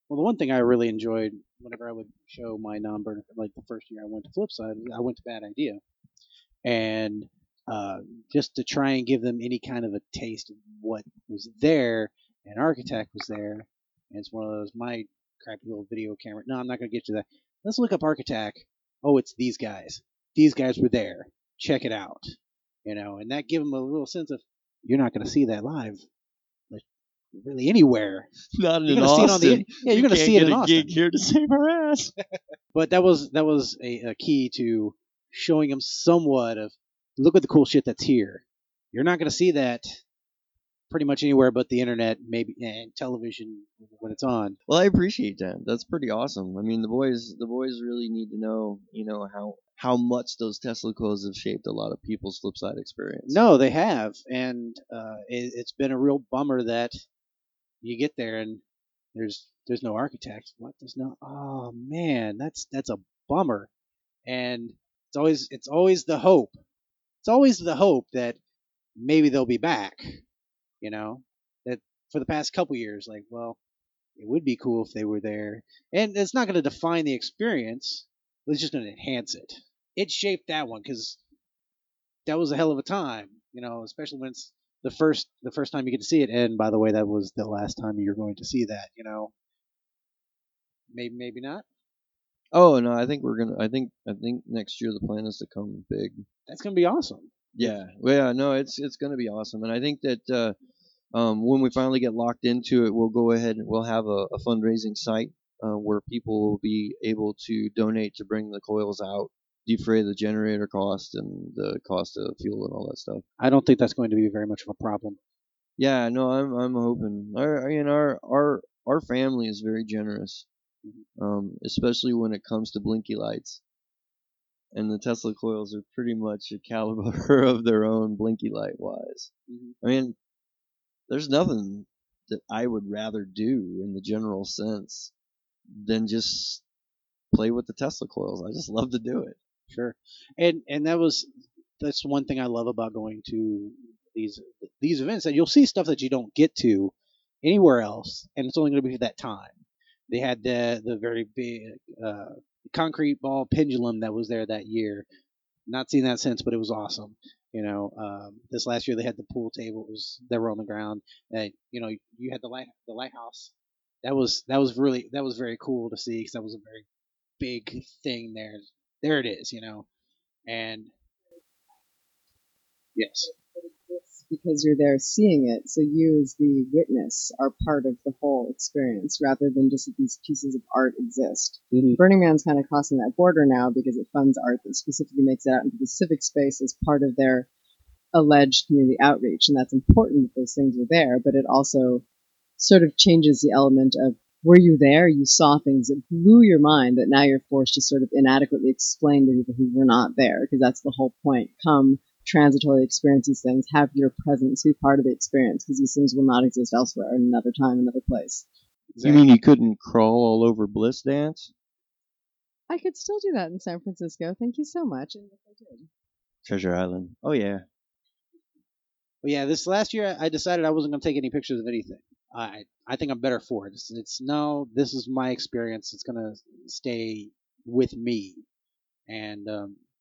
Well, the one thing I really enjoyed whenever I would show my non-burner, like the first year I went to Flipside, I went to Bad Idea. And just to try and give them any kind of a taste of what was there, and Architect was there. And it's one of those, my crappy little video camera. No, I'm not going to get to that. Let's look up Architect. Oh, it's these guys. These guys were there. Check it out. You know, and that gave them a little sense of, you're not going to see that live. Really anywhere. Not in Austin. You're going to see it in Austin. You can't get a gig here to save our ass. But that was a key to showing them somewhat of, look at the cool shit that's here. You're not going to see that pretty much anywhere but the internet, maybe, and television when it's on. Well, I appreciate that. That's pretty awesome. I mean, the boys really need to know, you know, how much those Tesla coils have shaped a lot of people's Flipside experience. No, they have. And it's been a real bummer that you get there and there's no Architect. What? There's no. Oh man, that's a bummer. And it's always the hope. It's always the hope that maybe they'll be back. You know, that for the past couple years, like, well, it would be cool if they were there. And it's not going to define the experience. But it's just going to enhance it. It shaped that one because that was a hell of a time. You know, especially when it's the first time you get to see it, and by the way, that was the last time you're going to see that, you know. Maybe not. Oh no, I think next year the plan is to come big. That's gonna be awesome. Yeah, well, yeah, no, it's gonna be awesome, and I think that when we finally get locked into it, we'll go ahead and we'll have a fundraising site where people will be able to donate to bring the coils out, defray the generator cost and the cost of fuel and all that stuff. I don't think that's going to be very much of a problem. Yeah, no, I'm hoping. Our family is very generous, especially when it comes to blinky lights. And the Tesla coils are pretty much a caliber of their own blinky light wise. Mm-hmm. I mean, there's nothing that I would rather do in the general sense than just play with the Tesla coils. I just love to do it. Sure. And that's one thing I love about going to these events, that you'll see stuff that you don't get to anywhere else, and it's only going to be for that time. They had the very big concrete ball pendulum that was there that year. Not seen that since, but it was awesome. You know, this last year they had the pool tables that were on the ground. And, you know, you had the lighthouse. That was very cool to see, because that was a very big thing there. There it is, you know. And yes, it exists because you're there seeing it. So you, as the witness, are part of the whole experience, rather than just that these pieces of art exist. Mm-hmm. Burning Man's kind of crossing that border now, because it funds art that specifically makes it out into the civic space as part of their alleged community outreach, and that's important that those things are there. But it also sort of changes the element of, were you there? You saw things that blew your mind that now you're forced to sort of inadequately explain to people who were not there, because that's the whole point. Come, transitorily experience these things, have your presence be part of the experience, because these things will not exist elsewhere, in another time, another place. Exactly. You mean you couldn't crawl all over Bliss Dance? I could still do that in San Francisco. Thank you so much. And I did. Treasure Island. Oh, yeah. Well, yeah, this last year I decided I wasn't going to take any pictures of anything. I think I'm better for it. This is my experience. It's gonna stay with me, and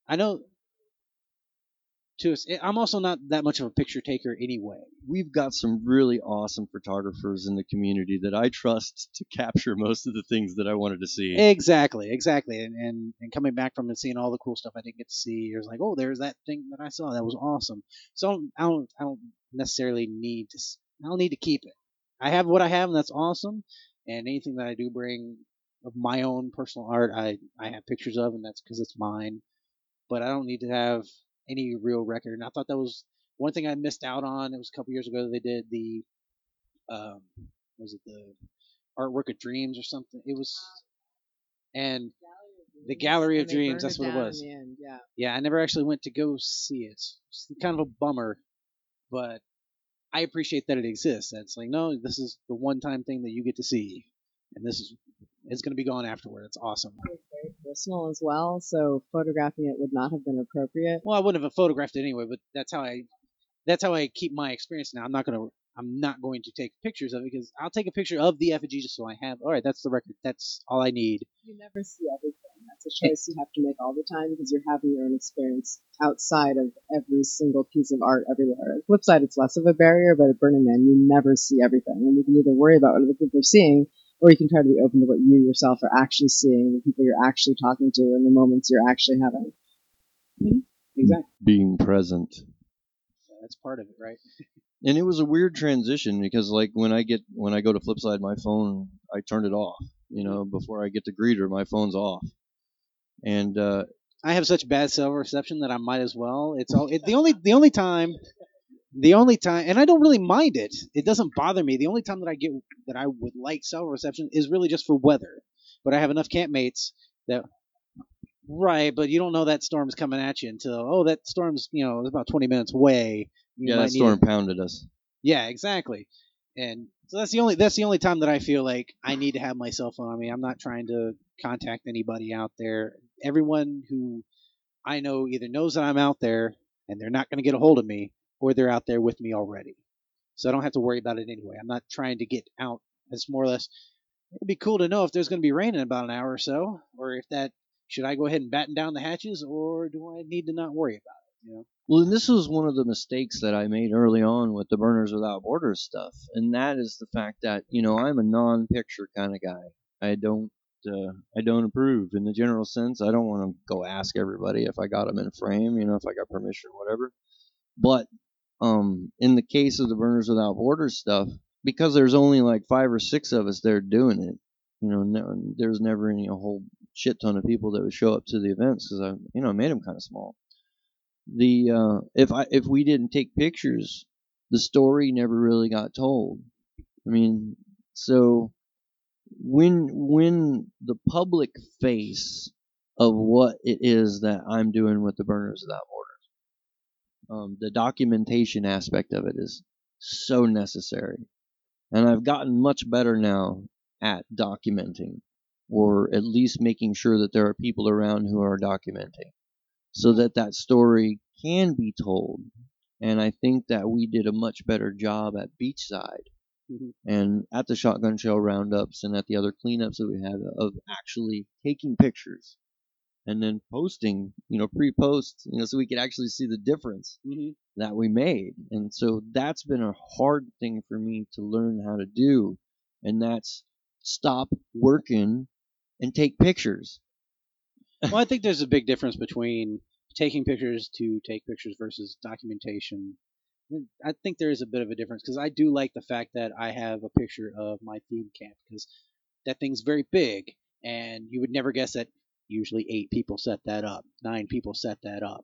I know to us. I'm also not that much of a picture taker anyway. We've got some really awesome photographers in the community that I trust to capture most of the things that I wanted to see. Exactly. And coming back from and seeing all the cool stuff I didn't get to see, it was like, oh, there's that thing that I saw. That was awesome. So I don't necessarily need to. I don't need to keep it. I have what I have, and that's awesome. And anything that I do bring of my own personal art, I have pictures of, and that's because it's mine. But I don't need to have any real record. And I thought that was one thing I missed out on. It was a couple years ago that they did the, was it the Artwork of Dreams or something? It was, and the Gallery of Dreams, that's what it was. Yeah, I never actually went to go see it. It's kind of a bummer, but I appreciate that it exists. And it's like, no, this is the one-time thing that you get to see, and this is, it's going to be gone afterward. It's awesome. It's very personal as well, so photographing it would not have been appropriate. Well, I wouldn't have photographed it anyway, but that's how I keep my experience now. I'm not going to take pictures of it, because I'll take a picture of the effigy just so I have, all right, that's the record. That's all I need. You never see everything. That's a choice you have to make all the time, because you're having your own experience outside of every single piece of art everywhere. On the Flipside, it's less of a barrier, but at Burning Man, you never see everything. And you can either worry about what other people are seeing, or you can try to be open to what you yourself are actually seeing, the people you're actually talking to, and the moments you're actually having. Mm-hmm. Exactly. Being present. Yeah, that's part of it, right? And it was a weird transition, because like when I go to Flipside, my phone, I turn it off. You know, before I get to greet her, my phone's off. And I have such bad cell reception that I might as well. It's all the only time, and I don't really mind it. It doesn't bother me. The only time that I would like cell reception is really just for weather. But I have enough campmates that, right, but you don't know that storm's coming at you until, oh, that storm's, you know, about 20 minutes away. Yeah, that storm pounded us. Yeah, exactly. And so that's the only time that I feel like I need to have my cell phone on me. I'm not trying to contact anybody out there. Everyone who I know either knows that I'm out there and they're not going to get a hold of me, or they're out there with me already. So I don't have to worry about it anyway. I'm not trying to get out. It's more or less, it'd be cool to know if there's going to be rain in about an hour or so, or if that, should I go ahead and batten down the hatches, or do I need to not worry about it? You know? Well, and this was one of the mistakes that I made early on with the Burners Without Borders stuff, and that is the fact that, you know, I'm a non-picture kind of guy. I don't approve in the general sense. I don't want to go ask everybody if I got them in frame, you know, if I got permission or whatever. But in the case of the Burners Without Borders stuff, because there's only like 5 or 6 of us there doing it, you know, no, there's never any a whole shit ton of people that would show up to the events, because I made them kind of small. The if we didn't take pictures, the story never really got told. I mean, so when the public face of what it is that I'm doing with the Burners Without Borders. The documentation aspect of it is so necessary. And I've gotten much better now at documenting, or at least making sure that there are people around who are documenting, so that that story can be told. And I think that we did a much better job at Beachside, mm-hmm. and at the Shotgun Shell roundups and at the other cleanups that we had, of actually taking pictures. And then posting, you know, pre-post, you know, so we could actually see the difference mm-hmm. that we made. And so that's been a hard thing for me to learn how to do. And that's stop working and take pictures. Well, I think there's a big difference between taking pictures to take pictures versus documentation. I think there is a bit of a difference, because I do like the fact that I have a picture of my theme camp, because that thing's very big. And you would never guess that. Usually 8 people set that up, 9 people set that up.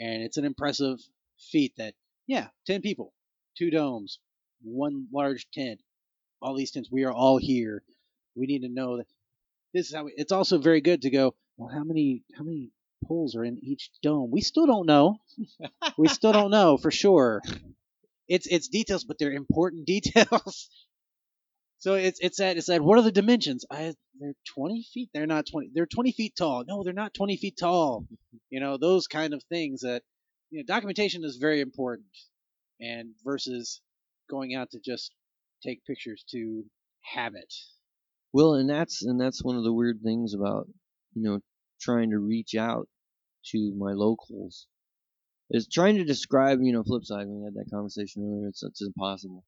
And it's an impressive feat that, 10 people, 2 domes, 1 large tent, all these tents, we are all here. We need to know that this is how it's also very good to go, well, how many poles are in each dome? We still don't know. We still don't know for sure. It's details, but they're important details. So it's that. What are the dimensions? They're 20 feet. They're not 20. They're 20 feet tall. No, they're not 20 feet tall. You know, those kind of things that, you know, documentation is very important. And versus going out to just take pictures to have it. Well, and that's one of the weird things about, you know, trying to reach out to my locals is trying to describe, you know, Flipside. We had that conversation earlier. It's impossible.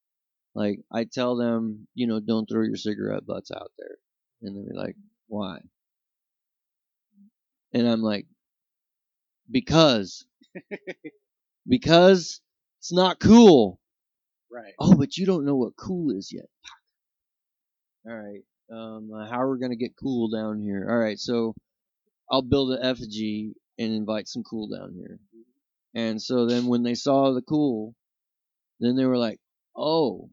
Like, I tell them, you know, don't throw your cigarette butts out there. And they'll be like, why? And I'm like, because. Because it's not cool. Right. Oh, but you don't know what cool is yet. All right. How are we going to get cool down here? All right. So I'll build an effigy and invite some cool down here. And so then when they saw the cool, then they were like, oh,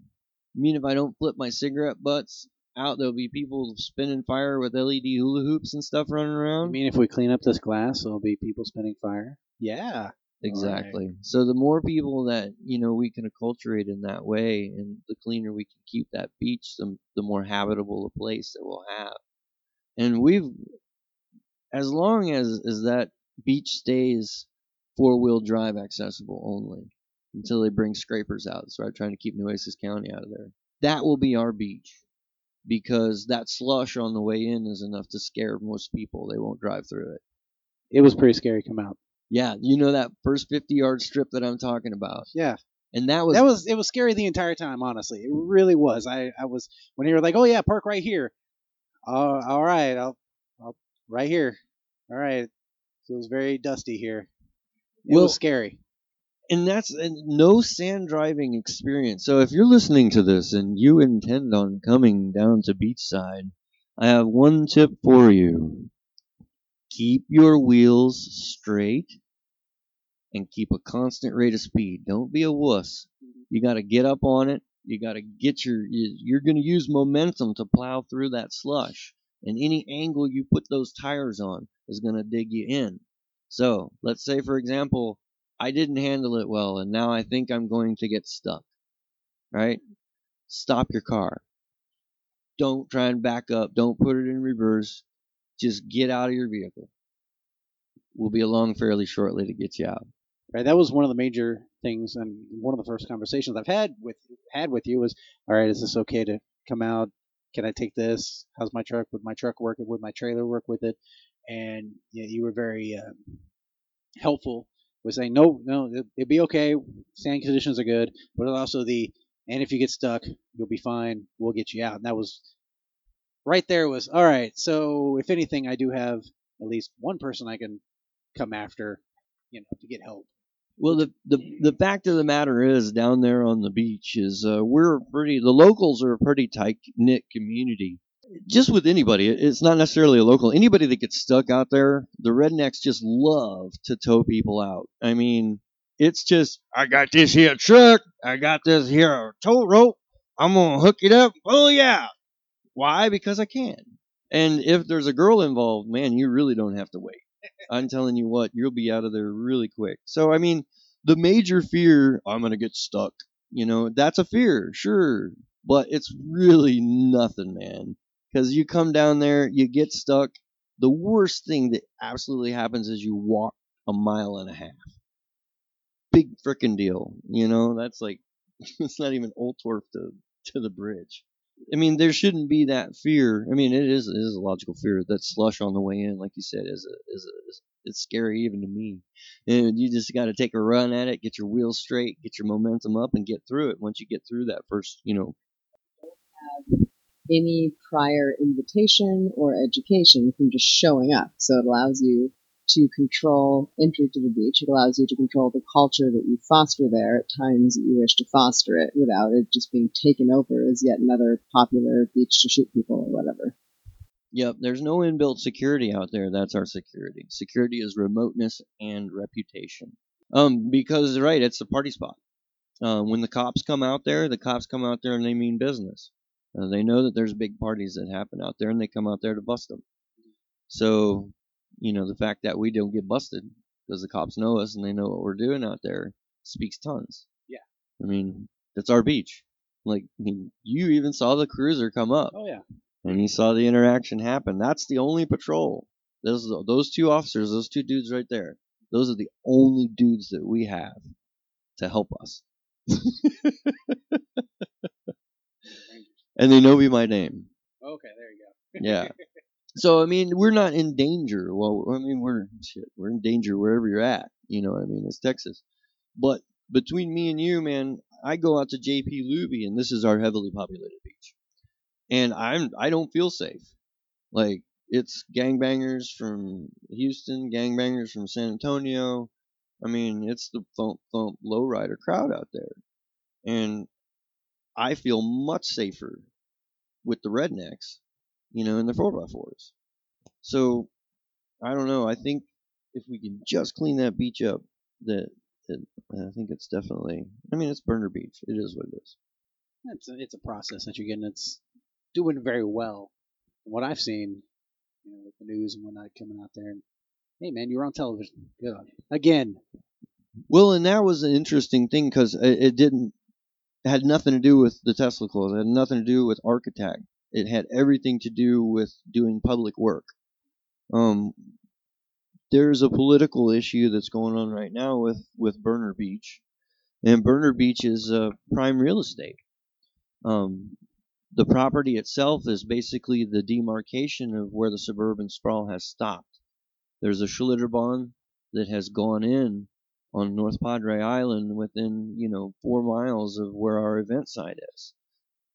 you mean if I don't flip my cigarette butts out, there'll be people spinning fire with LED hula hoops and stuff running around? You mean if we clean up this glass, there'll be people spinning fire? Yeah. Exactly. Right. So the more people that, you know, we can acculturate in that way, and the cleaner we can keep that beach, the more habitable a place that we'll have. And we've, as long as that beach stays 4-wheel drive accessible only, until they bring scrapers out. So I'm trying to keep Nueces County out of there. That will be our beach, because that slush on the way in is enough to scare most people. They won't drive through it. It was pretty scary come out. Yeah, you know that first 50-yard strip that I'm talking about. Yeah. And that was it was scary the entire time, honestly. It really was. I was, when you were like, oh yeah, park right here. All right, I'll right here. All right. Feels very dusty here. It was scary. And that's a no sand driving experience. So if you're listening to this and you intend on coming down to Beachside, I have one tip for you. Keep your wheels straight and keep a constant rate of speed. Don't be a wuss. You got to get up on it. You got to get you're going to use momentum to plow through that slush. And any angle you put those tires on is going to dig you in. So let's say, for example, I didn't handle it well, and now I think I'm going to get stuck, right? Stop your car. Don't try and back up. Don't put it in reverse. Just get out of your vehicle. We'll be along fairly shortly to get you out. Right. That was one of the major things, and one of the first conversations I've had with you was, all right, is this okay to come out? Can I take this? How's my truck? Would my truck work? Would my trailer work with it? And you were very helpful with saying, no, it'd be okay. Sand conditions are good, but also and if you get stuck, you'll be fine. We'll get you out. And that was. Right there was, all right, so if anything, I do have at least one person I can come after, you know, to get help. Well, the fact of the matter is, down there on the beach is the locals are a pretty tight-knit community. Just with anybody, it's not necessarily a local. Anybody that gets stuck out there, the rednecks just love to tow people out. I mean, it's just, I got this here truck, I got this here tow rope, I'm going to hook it up, oh yeah. Why? Because I can. And if there's a girl involved, man, you really don't have to wait. I'm telling you what, you'll be out of there really quick. So, I mean, the major fear, I'm going to get stuck. You know, that's a fear, sure. But it's really nothing, man. Because you come down there, you get stuck. The worst thing that absolutely happens is you walk 1.5 miles. Big frickin' deal. You know, that's like, it's not even Old Torf to the bridge. I mean, there shouldn't be that fear. I mean, it is a logical fear. That slush on the way in, like you said, it's scary even to me. And you just got to take a run at it, get your wheels straight, get your momentum up, and get through it. Once you get through that first, you know. Don't have any prior invitation or education from just showing up. So it allows you to control entry to the beach. It allows you to control the culture that you foster there at times that you wish to foster it without it just being taken over as yet another popular beach to shoot people or whatever. Yep, there's no inbuilt security out there. That's our security. Security is remoteness and reputation. Because, right, it's a party spot. When the cops come out there and they mean business. They know that there's big parties that happen out there, and they come out there to bust them. So, you know, the fact that we don't get busted because the cops know us and they know what we're doing out there speaks tons. Yeah. I mean, that's our beach. Like, I mean, you even saw the cruiser come up. Oh, yeah. And you saw the interaction happen. That's the only patrol. Those two officers, those two dudes right there, those are the only dudes that we have to help us. And they know me by name. Okay, there you go. Yeah. So, I mean, we're not in danger. Well, I mean, we're in danger wherever you're at. You know what I mean? It's Texas. But between me and you, man, I go out to J.P. Luby, and this is our heavily populated beach. And I don't feel safe. Like, it's gangbangers from Houston, gangbangers from San Antonio. I mean, it's the thump, lowrider crowd out there. And I feel much safer with the rednecks, you know, in the 4x4s. So, I don't know. I think if we can just clean that beach up, I think it's definitely, I mean, it's Burner Beach. It is what it is. It's a process that you're getting. It's doing very well. From what I've seen, you know, with the news and whatnot coming out there. And, hey, man, you were on television. Good on you. Again. Well, and that was an interesting thing because it had nothing to do with the Tesla coil. It had nothing to do with Arc Attack. It had everything to do with doing public work. There's a political issue that's going on right now with Burner Beach. And Burner Beach is prime real estate. The property itself is basically the demarcation of where the suburban sprawl has stopped. There's a Schlitterbahn that has gone in on North Padre Island within, 4 miles of where our event site is.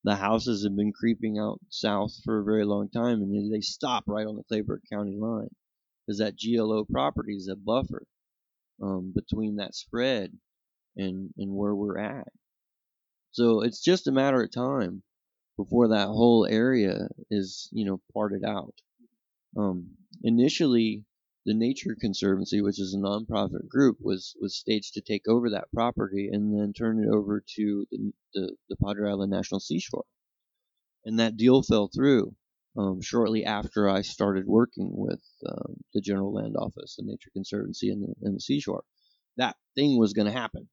The houses have been creeping out south for a very long time, and they stop right on the Clayburgh County line. Because that GLO property is a buffer between that spread and where we're at. So it's just a matter of time before that whole area is, parted out. Initially, the Nature Conservancy, which is a nonprofit group, was staged to take over that property and then turn it over to the Padre Island National Seashore. And that deal fell through shortly after I started working with the General Land Office, the Nature Conservancy, and the Seashore. That thing was going to happen.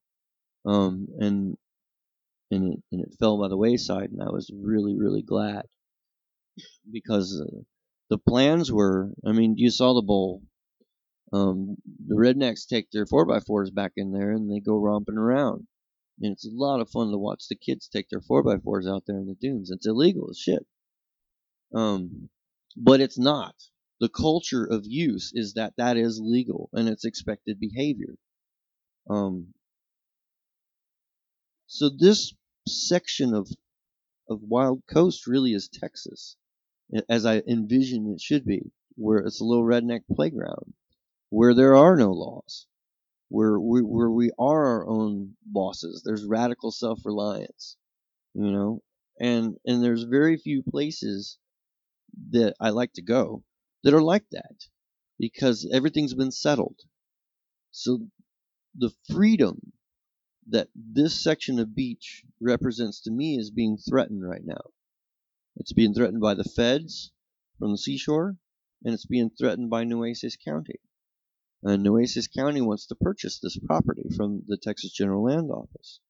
And it fell by the wayside, and I was really, really glad because the plans were, I mean, you saw the bowl. The rednecks take their 4x4s back in there and they go romping around. And it's a lot of fun to watch the kids take their 4x4s out there in the dunes. It's illegal as shit. But it's not. The culture of use is that is legal and it's expected behavior. So this section of Wild Coast really is Texas, as I envision it should be, where it's a little redneck playground, where there are no laws, where we are our own bosses. There's radical self-reliance, and there's very few places that I like to go that are like that because everything's been settled. So the freedom that this section of beach represents to me is being threatened right now. It's being threatened by the feds from the seashore, and it's being threatened by Nueces County. And Nueces County wants to purchase this property from the Texas General Land Office.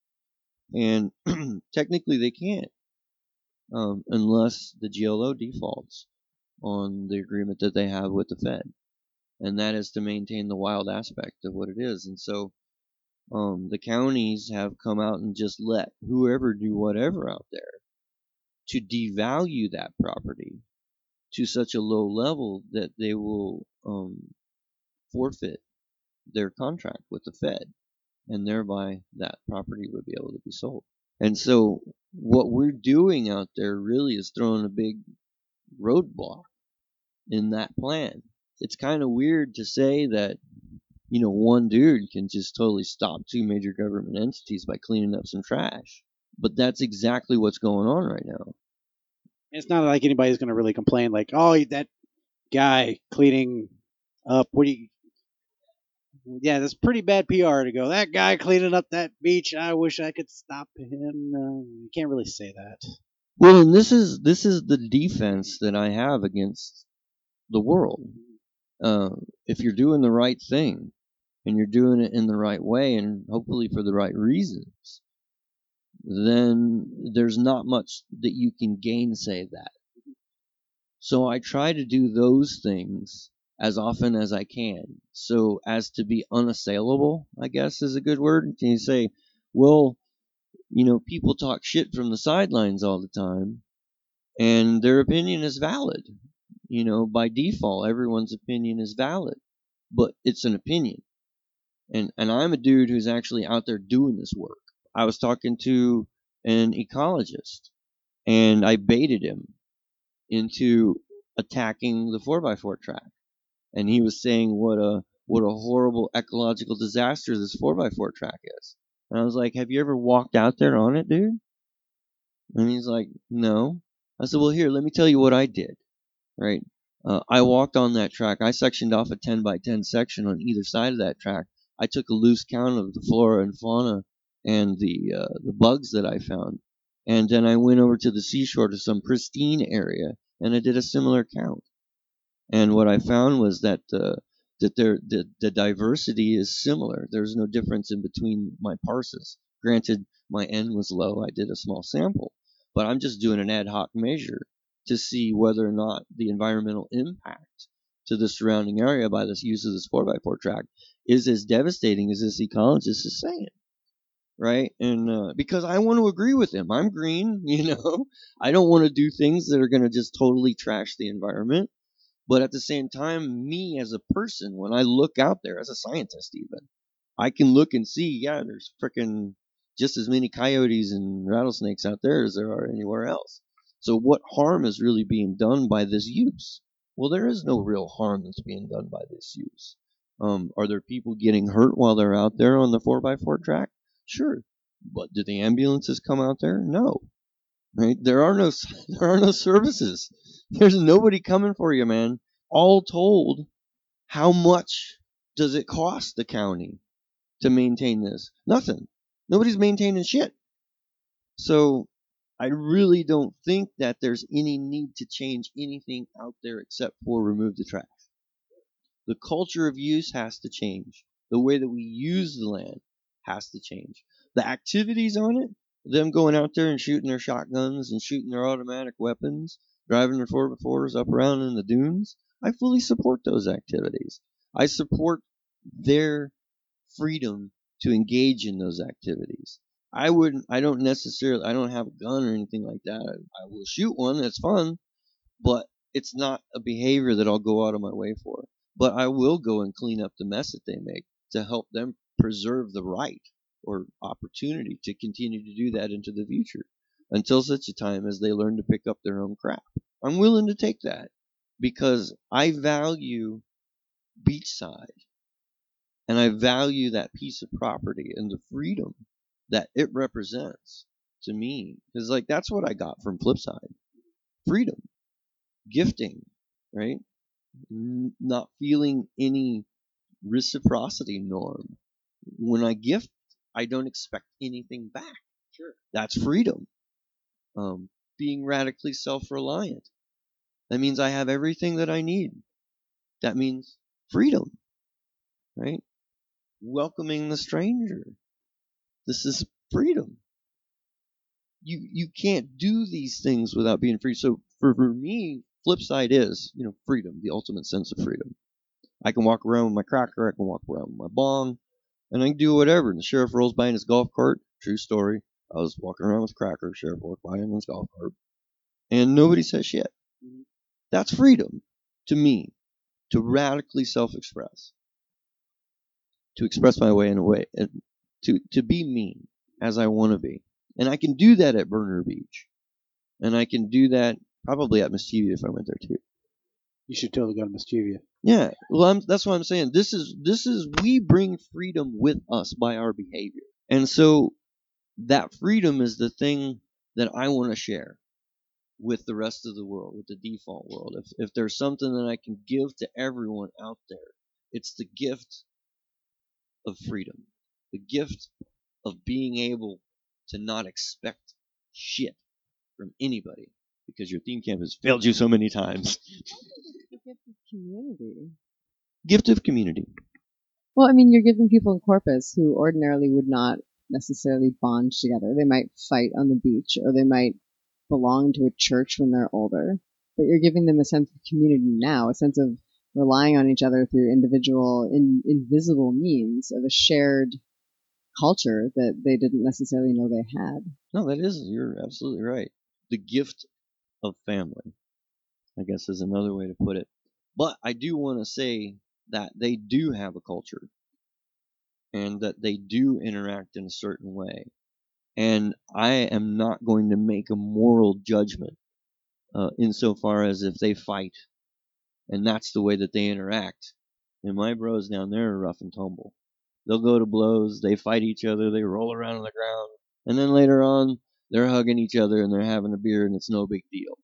And technically they can't, unless the GLO defaults on the agreement that they have with the Fed. And that is to maintain the wild aspect of what it is. And so the counties have come out and just let whoever do whatever out there to devalue that property to such a low level that they will forfeit their contract with the Fed, and thereby that property would be able to be sold. And so what we're doing out there really is throwing a big roadblock in that plan. It's kind of weird to say that, one dude can just totally stop two major government entities by cleaning up some trash. But that's exactly what's going on right now. It's not like anybody's going to really complain, like, oh, that guy cleaning up. Yeah, that's pretty bad PR to go, that guy cleaning up that beach, I wish I could stop him. You can't really say that. Well, and this is the defense that I have against the world. If you're doing the right thing, and you're doing it in the right way, and hopefully for the right reasons, then there's not much that you can gainsay that. So I try to do those things as often as I can, so as to be unassailable, I guess is a good word. Can you say, well, people talk shit from the sidelines all the time, and their opinion is valid. you know, by default, everyone's opinion is valid, but it's an opinion. And I'm a dude who's actually out there doing this work. I was talking to an ecologist, and I baited him into attacking the 4x4 track. And he was saying what a horrible ecological disaster this 4x4 track is. And I was like, have you ever walked out there on it, dude? And he's like, no. I said, well, here, let me tell you what I did, right? I walked on that track. I sectioned off a 10x10 section on either side of that track. I took a loose count of the flora and fauna and the bugs that I found. And then I went over to the seashore to some pristine area, and I did a similar count. And what I found was that the diversity is similar. There's no difference in between my parses. Granted, my N was low. I did a small sample. But I'm just doing an ad hoc measure to see whether or not the environmental impact to the surrounding area by this use of this 4x4 track is as devastating as this ecologist is saying, right? And because I want to agree with him. I'm green, you know. I don't want to do things that are going to just totally trash the environment. But at the same time, me as a person, when I look out there, as a scientist even, I can look and see, yeah, there's freaking just as many coyotes and rattlesnakes out there as there are anywhere else. So what harm is really being done by this use? Well, there is no real harm that's being done by this use. Are there people getting hurt while they're out there on the 4x4 track? Sure. But do the ambulances come out there? No. Right? There are no services. There's nobody coming for you, man. All told, how much does it cost the county to maintain this? Nothing. Nobody's maintaining shit. So I really don't think that there's any need to change anything out there except for remove the trash. The culture of use has to change. The way that we use the land has to change. The activities on it, them going out there and shooting their shotguns and shooting their automatic weapons, driving their 4x4s up around in the dunes, I fully support those activities. I support their freedom to engage in those activities. I don't have a gun or anything like that. I will shoot one, that's fun, but it's not a behavior that I'll go out of my way for. But I will go and clean up the mess that they make to help them preserve the right or opportunity to continue to do that into the future, until such a time as they learn to pick up their own crap. I'm willing to take that because I value Beachside, and I value that piece of property and the freedom that it represents to me. Because, like, that's what I got from Flipside. Freedom. Gifting, right? Not feeling any reciprocity norm. When I gift, I don't expect anything back. Sure. That's freedom. Being radically self-reliant. That means I have everything that I need. That means freedom, right? Welcoming the stranger. This is freedom. You can't do these things without being free. So for me, Flipside is, you know, freedom, the ultimate sense of freedom. I can walk around with my cracker, I can walk around with my bong, and I can do whatever. And the sheriff rolls by in his golf cart. True story. I was walking around with cracker, sheriff walked by in his golf cart, and nobody says shit. That's freedom to me, to radically self-express, to express my way in a way, to be me as I want to be. And I can do that at Burner Beach, and I can do that probably at Mischievous if I went there too. You should totally go to Mischievous. Yeah, well, that's what I'm saying. This is we bring freedom with us by our behavior, and so that freedom is the thing that I want to share with the rest of the world, with the default world. If there's something that I can give to everyone out there, it's the gift of freedom, the gift of being able to not expect shit from anybody because your theme camp has failed you so many times. The gift of community. Gift of community. Well, I mean, you're giving people in Corpus who ordinarily would not necessarily bond together. They might fight on the beach, or they might belong to a church when they're older, but you're giving them a sense of community now, a sense of relying on each other through individual, invisible means of a shared culture that they didn't necessarily know they had. No, you're absolutely right. The gift of family. I guess is another way to put it. But I do want to say that they do have a culture and that they do interact in a certain way. And I am not going to make a moral judgment insofar as if they fight and that's the way that they interact. And my bros down there are rough and tumble. They'll go to blows, they fight each other, they roll around on the ground, and then later on, they're hugging each other and they're having a beer and it's no big deal.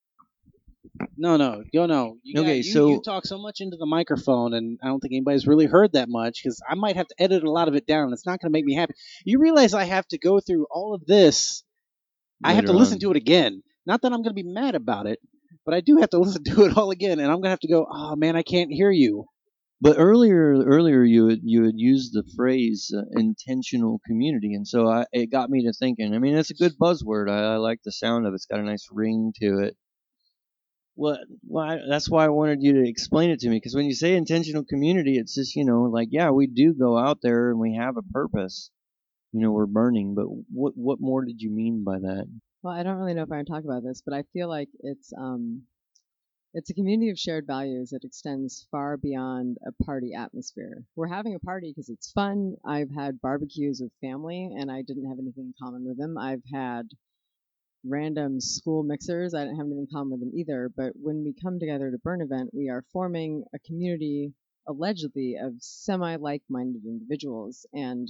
No. You talk so much into the microphone, and I don't think anybody's really heard that much, because I might have to edit a lot of it down. It's not going to make me happy. You realize I have to go through all of this. I have to listen to it again. Not that I'm going to be mad about it, but I do have to listen to it all again, and I'm going to have to go, oh, man, I can't hear you. But earlier you had used the phrase intentional community, and so it got me to thinking. I mean, it's a good buzzword. I like the sound of it. It's got a nice ring to it. Well, that's why I wanted you to explain it to me, because when you say intentional community, it's just, we do go out there and we have a purpose. We're burning, but what more did you mean by that? Well, I don't really know if I want to talk about this, but I feel like it's a community of shared values that extends far beyond a party atmosphere. We're having a party because it's fun. I've had barbecues with family, and I didn't have anything in common with them. I've had random school mixers. I didn't have anything in common with them either. But when we come together to burn event, we are forming a community, allegedly, of semi-like-minded individuals. And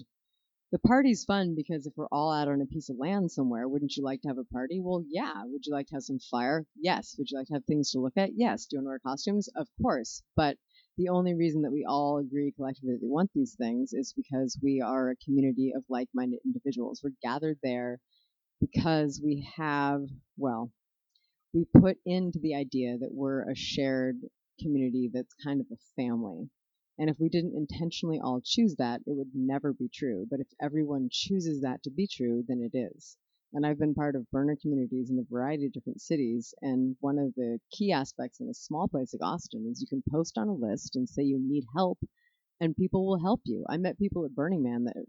the party's fun because if we're all out on a piece of land somewhere, wouldn't you like to have a party? Well, yeah. Would you like to have some fire? Yes. Would you like to have things to look at? Yes. Do you want to wear costumes? Of course. But the only reason that we all agree collectively that we want these things is because we are a community of like-minded individuals. We're gathered there because we put into the idea that we're a shared community that's kind of a family. And if we didn't intentionally all choose that, it would never be true. But if everyone chooses that to be true, then it is. And I've been part of burner communities in a variety of different cities. And one of the key aspects in a small place like Austin is you can post on a list and say you need help, and people will help you. I met people at Burning Man that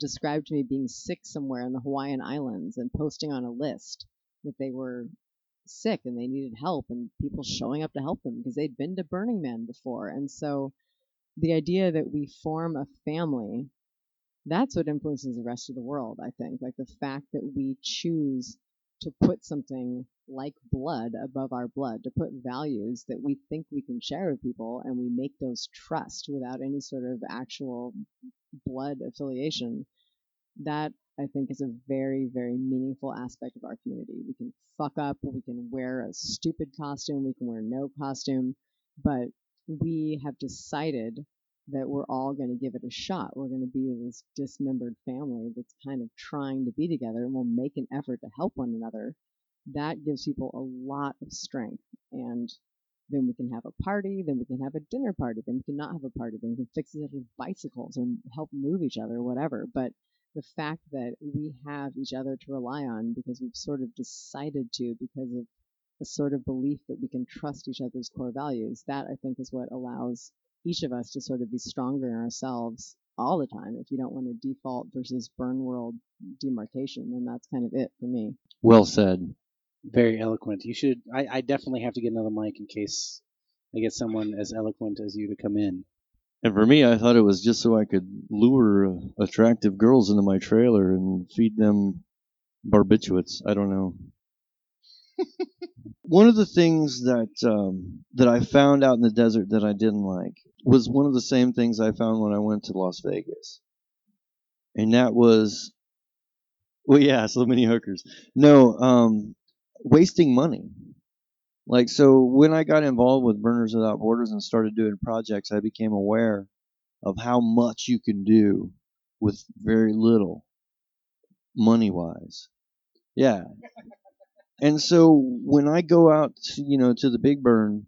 described to me being sick somewhere in the Hawaiian Islands and posting on a list that they were sick and they needed help, and people showing up to help them because they'd been to Burning Man before. And so the idea that we form a family, that's what influences the rest of the world, I think. Like the fact that we choose to put something like blood above our blood, to put values that we think we can share with people, and we make those trust without any sort of actual blood affiliation, that I think is a very, very meaningful aspect of our community. We can fuck up, we can wear a stupid costume, we can wear no costume, but we have decided that we're all going to give it a shot. We're going to be this dismembered family that's kind of trying to be together, and we'll make an effort to help one another. That gives people a lot of strength. And then we can have a party, then we can have a dinner party, then we can not have a party, then we can fix each other's bicycles and help move each other, whatever. But the fact that we have each other to rely on because we've sort of decided to, because of a sort of belief that we can trust each other's core values, that I think is what allows each of us to sort of be stronger in ourselves all the time. If you don't want to default versus burn world demarcation, then that's kind of it for me. Well said. Very eloquent. You should. I definitely have to get another mic in case I get someone as eloquent as you to come in. And for me, I thought it was just so I could lure attractive girls into my trailer and feed them barbiturates. I don't know. One of the things that I found out in the desert that I didn't like was one of the same things I found when I went to Las Vegas. And that was, so many hookers. No, wasting money. Like, so when I got involved with Burners Without Borders and started doing projects, I became aware of how much you can do with very little money-wise. Yeah. And so when I go out, to the Big Burn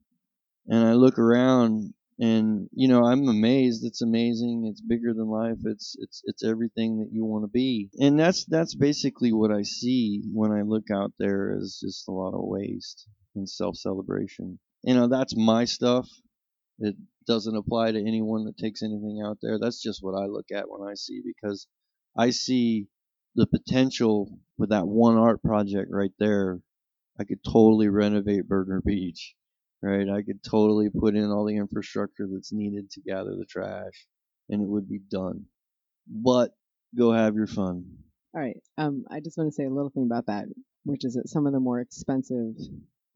and I look around and, I'm amazed. It's amazing. It's bigger than life. It's everything that you want to be. And that's basically what I see when I look out there is just a lot of waste and self-celebration. That's my stuff. It doesn't apply to anyone that takes anything out there. That's just what I look at when I see, because I see the potential with that one art project right there. I could totally renovate Burner Beach right? I could totally put in all the infrastructure that's needed to gather the trash, and it would be done. But go have your fun. All right. I just want to say a little thing about that, which is that some of the more expensive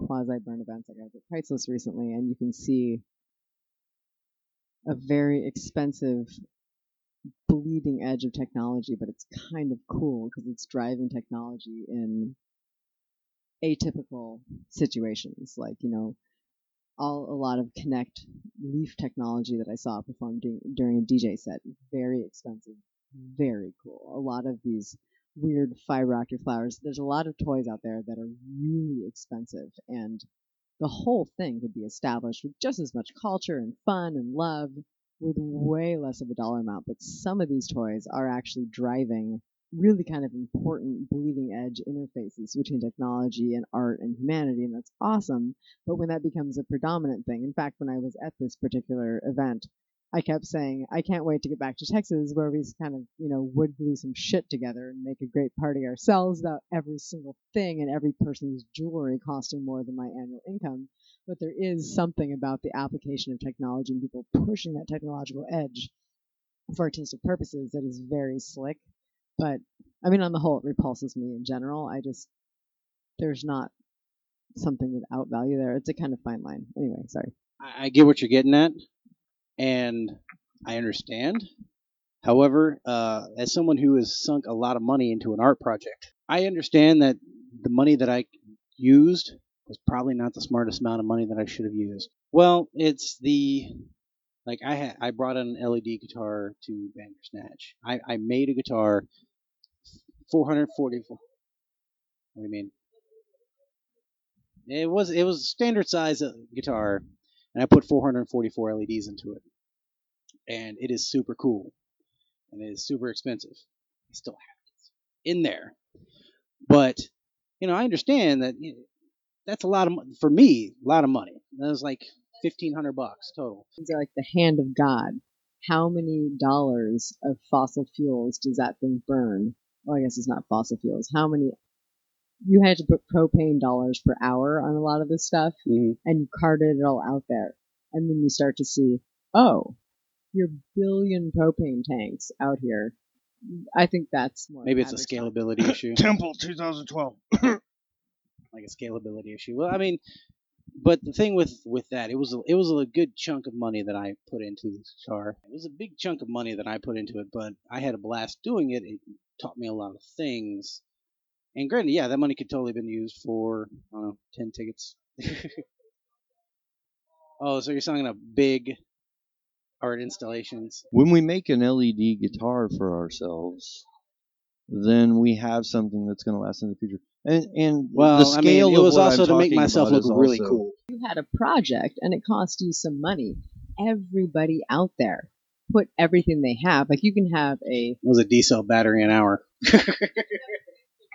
quasi-burn events, like I was at Priceless recently, and you can see a very expensive bleeding edge of technology, but it's kind of cool because it's driving technology in atypical situations, like, you know, a lot of Kinect leaf technology that I saw performed during a DJ set. Very expensive, very cool. A lot of these weird fiber optic flowers. There's a lot of toys out there that are really expensive, and the whole thing could be established with just as much culture and fun and love with way less of a dollar amount. But some of these toys are actually driving really kind of important bleeding edge interfaces between technology and art and humanity, and that's awesome. But when that becomes a predominant thing, in fact, when I was at this particular event, I kept saying, I can't wait to get back to Texas where we kind of, you know, wood glue some shit together and make a great party ourselves about every single thing and every person's jewelry costing more than my annual income. But there is something about the application of technology and people pushing that technological edge for artistic purposes that is very slick. But, I mean, on the whole, it repulses me in general. There's not something without value there. It's a kind of fine line. Anyway, sorry. I get what you're getting at. And I understand. However, as someone who has sunk a lot of money into an art project, I understand that the money that I used was probably not the smartest amount of money that I should have used. Well, it's the... Like, I brought an LED guitar to Bandersnatch. I made a guitar, $440. What do you mean? It was a standard size guitar, and I put 444 LEDs into it. And it is super cool. And it is super expensive. I still have it in there. But, you know, I understand that that's a lot of, for me, a lot of money. That was like $1,500 total. These are like the hand of God. How many dollars of fossil fuels does that thing burn? Well, I guess it's not fossil fuels. How many? You had to put propane dollars per hour on a lot of this stuff, and you carted it all out there. And then you start to see, oh, your billion propane tanks out here. I think that's more. Maybe it's a scalability issue. Temple 2012. Like a scalability issue. Well, I mean. But the thing with that, it was a good chunk of money that I put into this guitar. It was a big chunk of money that I put into it, but I had a blast doing it. It taught me a lot of things. And granted, yeah, that money could totally have been used for, I don't know, 10 tickets. Oh, so you're talking about big art installations. When we make an LED guitar for ourselves, then we have something that's going to last in the future. And well, the scale it was also to make myself look really cool. You had a project, and it cost you some money. Everybody out there put everything they have. Like, you can have a... It was a D-cell battery an hour.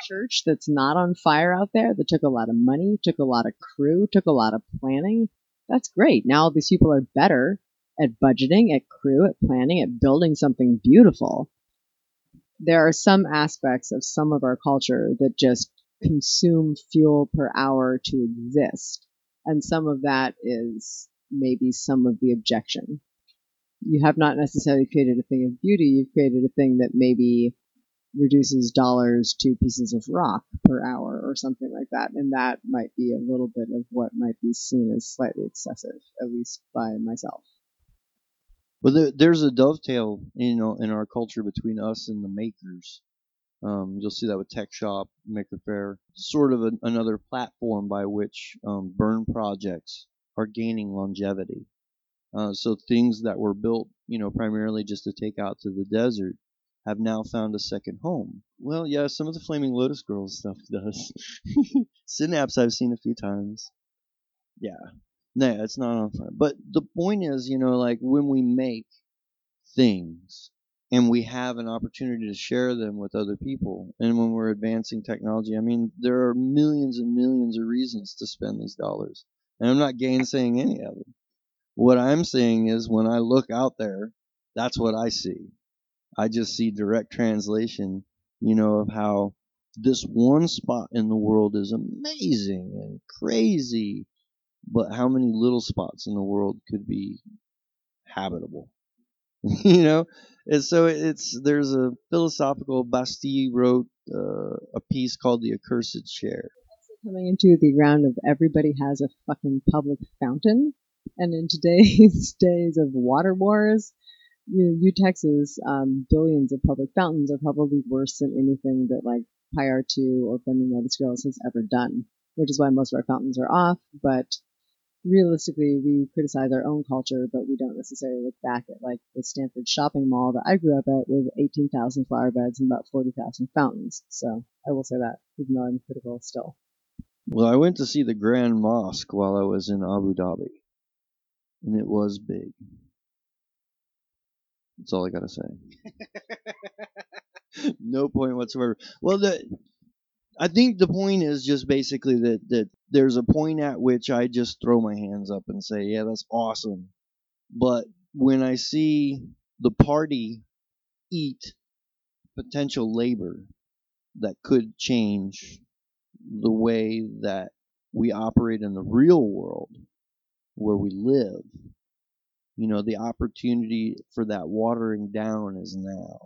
Church that's not on fire out there that took a lot of money, took a lot of crew, took a lot of planning. That's great. Now all these people are better at budgeting, at crew, at planning, at building something beautiful. There are some aspects of some of our culture that just consume fuel per hour to exist. And some of that is maybe some of the objection. You have not necessarily created a thing of beauty. You've created a thing that maybe reduces dollars to pieces of rock per hour or something like that. And that might be a little bit of what might be seen as slightly excessive, at least by myself. Well, there's a dovetail, you know, in our culture between us and the makers. You'll see that with Tech Shop, Maker Faire, sort of another platform by which burn projects are gaining longevity. So things that were built, you know, primarily just to take out to the desert have now found a second home. Well, yeah, some of the Flaming Lotus Girls stuff does. Synapse I've seen a few times. Yeah. No, it's not on fire. But the point is, you know, like when we make things and we have an opportunity to share them with other people, and when we're advancing technology, I mean, there are millions and millions of reasons to spend these dollars. And I'm not gainsaying any of them. What I'm saying is when I look out there, that's what I see. I just see direct translation, you know, of how this one spot in the world is amazing and crazy. But how many little spots in the world could be habitable? You know? And so there's a philosophical, Bastille wrote a piece called The Accursed Share. Coming into the round of everybody has a fucking public fountain. And in today's days of water wars, Texas, billions of public fountains are probably worse than anything that like PyR2 or Flaming Lotus Girls has ever done, which is why most of our fountains are off. But realistically, we criticize our own culture, but we don't necessarily look back at like the Stanford shopping mall that I grew up at with 18,000 flower beds and about 40,000 fountains. So I will say that, even though I'm critical still. Well, I went to see the Grand Mosque while I was in Abu Dhabi, and it was big. That's all I gotta say. No point whatsoever. Well, I think the point is just basically that there's a point at which I just throw my hands up and say, yeah, that's awesome. But when I see the party eat potential labor that could change the way that we operate in the real world where we live, you know, the opportunity for that watering down is now.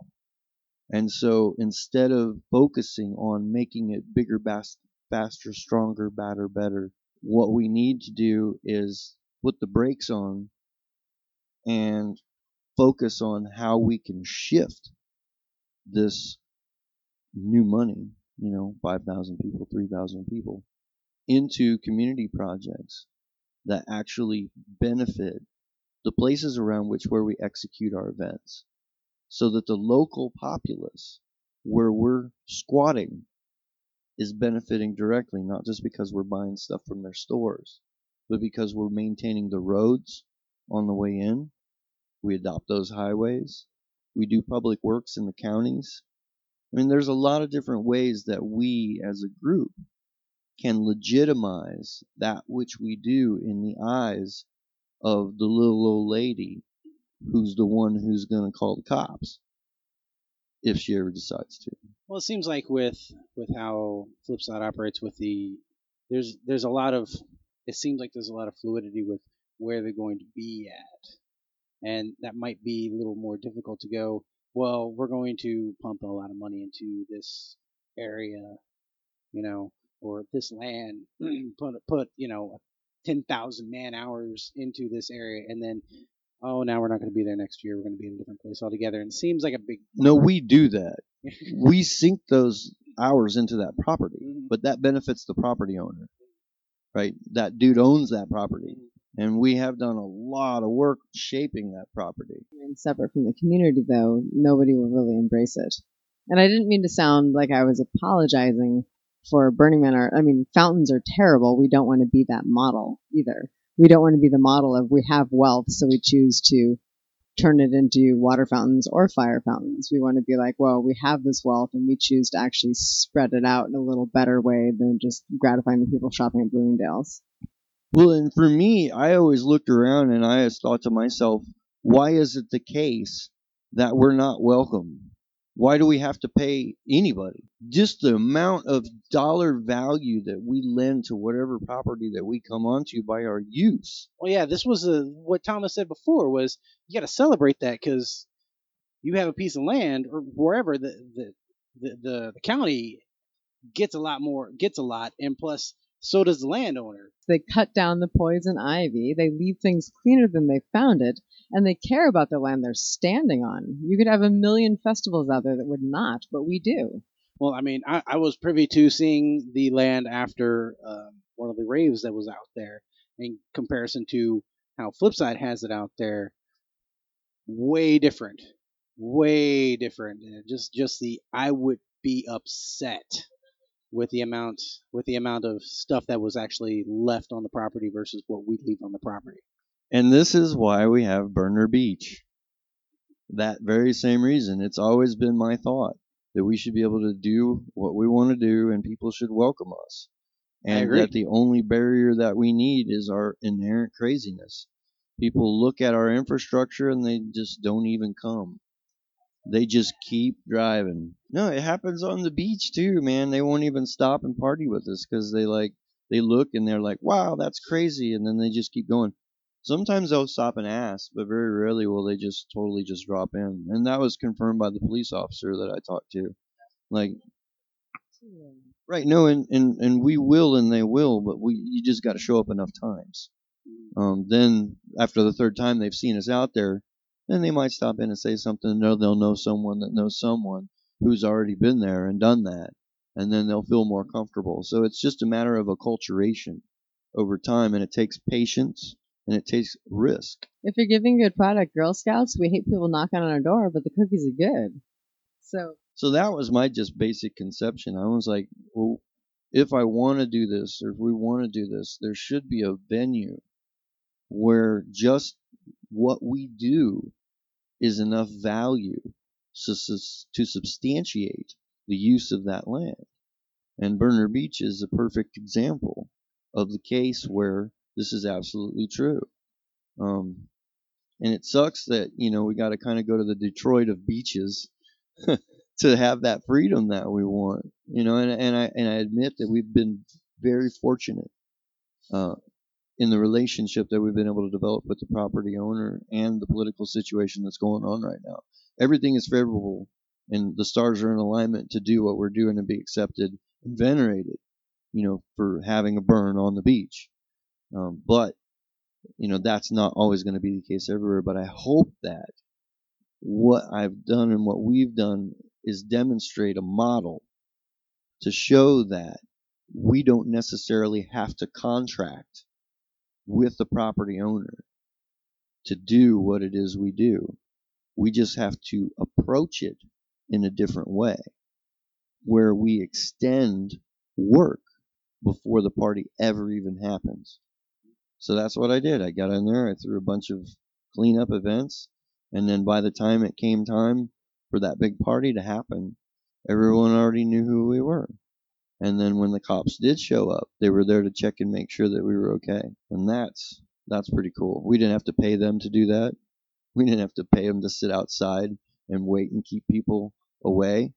And so instead of focusing on making it bigger, faster, stronger, better, what we need to do is put the brakes on and focus on how we can shift this new money, 5,000 people, 3,000 people, into community projects that actually benefit the places around where we execute our events, so that the local populace where we're squatting is benefiting directly, not just because we're buying stuff from their stores, but because we're maintaining the roads on the way in. We adopt those highways. We do public works in the counties. I mean, there's a lot of different ways that we as a group can legitimize that which we do in the eyes of the little old lady who's the one who's going to call the cops if she ever decides to. Well, it seems like with how Flipside operates with there's a lot of, it seems like there's a lot of fluidity with where they're going to be at. And that might be a little more difficult to go, well, we're going to pump a lot of money into this area, or this land, put 10,000 man hours into this area, and then, oh, now we're not going to be there next year. We're going to be in a different place altogether. And it seems like a big... No, we do that. We sink those hours into that property, but that benefits the property owner, right? That dude owns that property. And we have done a lot of work shaping that property. And separate from the community, though, nobody will really embrace it. And I didn't mean to sound like I was apologizing for Burning Man. Fountains are terrible. We don't want to be that model either. We don't want to be the model of we have wealth, so we choose to turn it into water fountains or fire fountains. We want to be like, well, we have this wealth, and we choose to actually spread it out in a little better way than just gratifying the people shopping at Bloomingdale's. Well, and for me, I always looked around and I always thought to myself, why is it the case that we're not welcome? Why do we have to pay anybody? Just the amount of dollar value that we lend to whatever property that we come onto by our use. Well, yeah, this was what Thomas said before was you got to celebrate that because you have a piece of land or wherever the county gets a lot, and plus so does the landowner. They cut down the poison ivy. They leave things cleaner than they found it. And they care about the land they're standing on. You could have a million festivals out there that would not, but we do. Well, I was privy to seeing the land after one of the raves that was out there in comparison to how Flipside has it out there. Way different. Just I would be upset with the amount of stuff that was actually left on the property versus what we leave on the property. And this is why we have Burner Beach. That very same reason. It's always been my thought that we should be able to do what we want to do and people should welcome us. And that the only barrier that we need is our inherent craziness. People look at our infrastructure and they just don't even come. They just keep driving. No, it happens on the beach too, man. They won't even stop and party with us because they they look and they're like, wow, that's crazy, and then they just keep going. Sometimes they'll stop and ask, but very rarely will they just totally just drop in. And that was confirmed by the police officer that I talked to. Like, right, no, and we will and they will, but you just got to show up enough times. Then after the third time they've seen us out there, then they might stop in and say something. They'll know someone that knows someone who's already been there and done that, and then they'll feel more comfortable. So it's just a matter of acculturation over time, and it takes patience. And it takes risk. If you're giving good product, Girl Scouts, we hate people knocking on our door, but the cookies are good. So that was my just basic conception. I was like, well, if I want to do this, or if we want to do this, there should be a venue where just what we do is enough value to substantiate the use of that land. And Burner Beach is a perfect example of the case where this is absolutely true. And it sucks that, we got to kind of go to the Detroit of beaches to have that freedom that we want. And I admit that we've been very fortunate in the relationship that we've been able to develop with the property owner and the political situation that's going on right now. Everything is favorable, and the stars are in alignment to do what we're doing and be accepted and venerated, for having a burn on the beach. But, that's not always going to be the case everywhere. But I hope that what I've done and what we've done is demonstrate a model to show that we don't necessarily have to contract with the property owner to do what it is we do. We just have to approach it in a different way, where we extend work before the party ever even happens. So that's what I did. I got in there, I threw a bunch of cleanup events, and then by the time it came time for that big party to happen, everyone already knew who we were. And then when the cops did show up, they were there to check and make sure that we were okay. And that's pretty cool. We didn't have to pay them to do that. We didn't have to pay them to sit outside and wait and keep people away.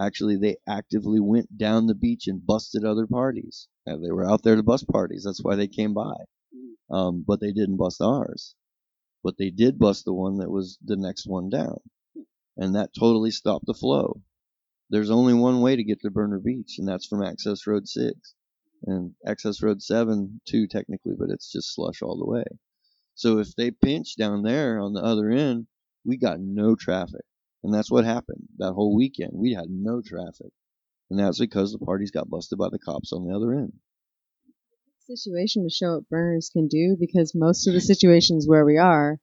Actually, they actively went down the beach and busted other parties. They were out there to bust parties. That's why they came by. But they didn't bust ours. But they did bust the one that was the next one down. And that totally stopped the flow. There's only one way to get to Burner Beach, and that's from Access Road 6. And Access Road 7, too, technically, but it's just slush all the way. So if they pinch down there on the other end, we got no traffic. And that's what happened that whole weekend. We had no traffic. And that's because the parties got busted by the cops on the other end. Situation to show what burners can do, because most of the situations where we are,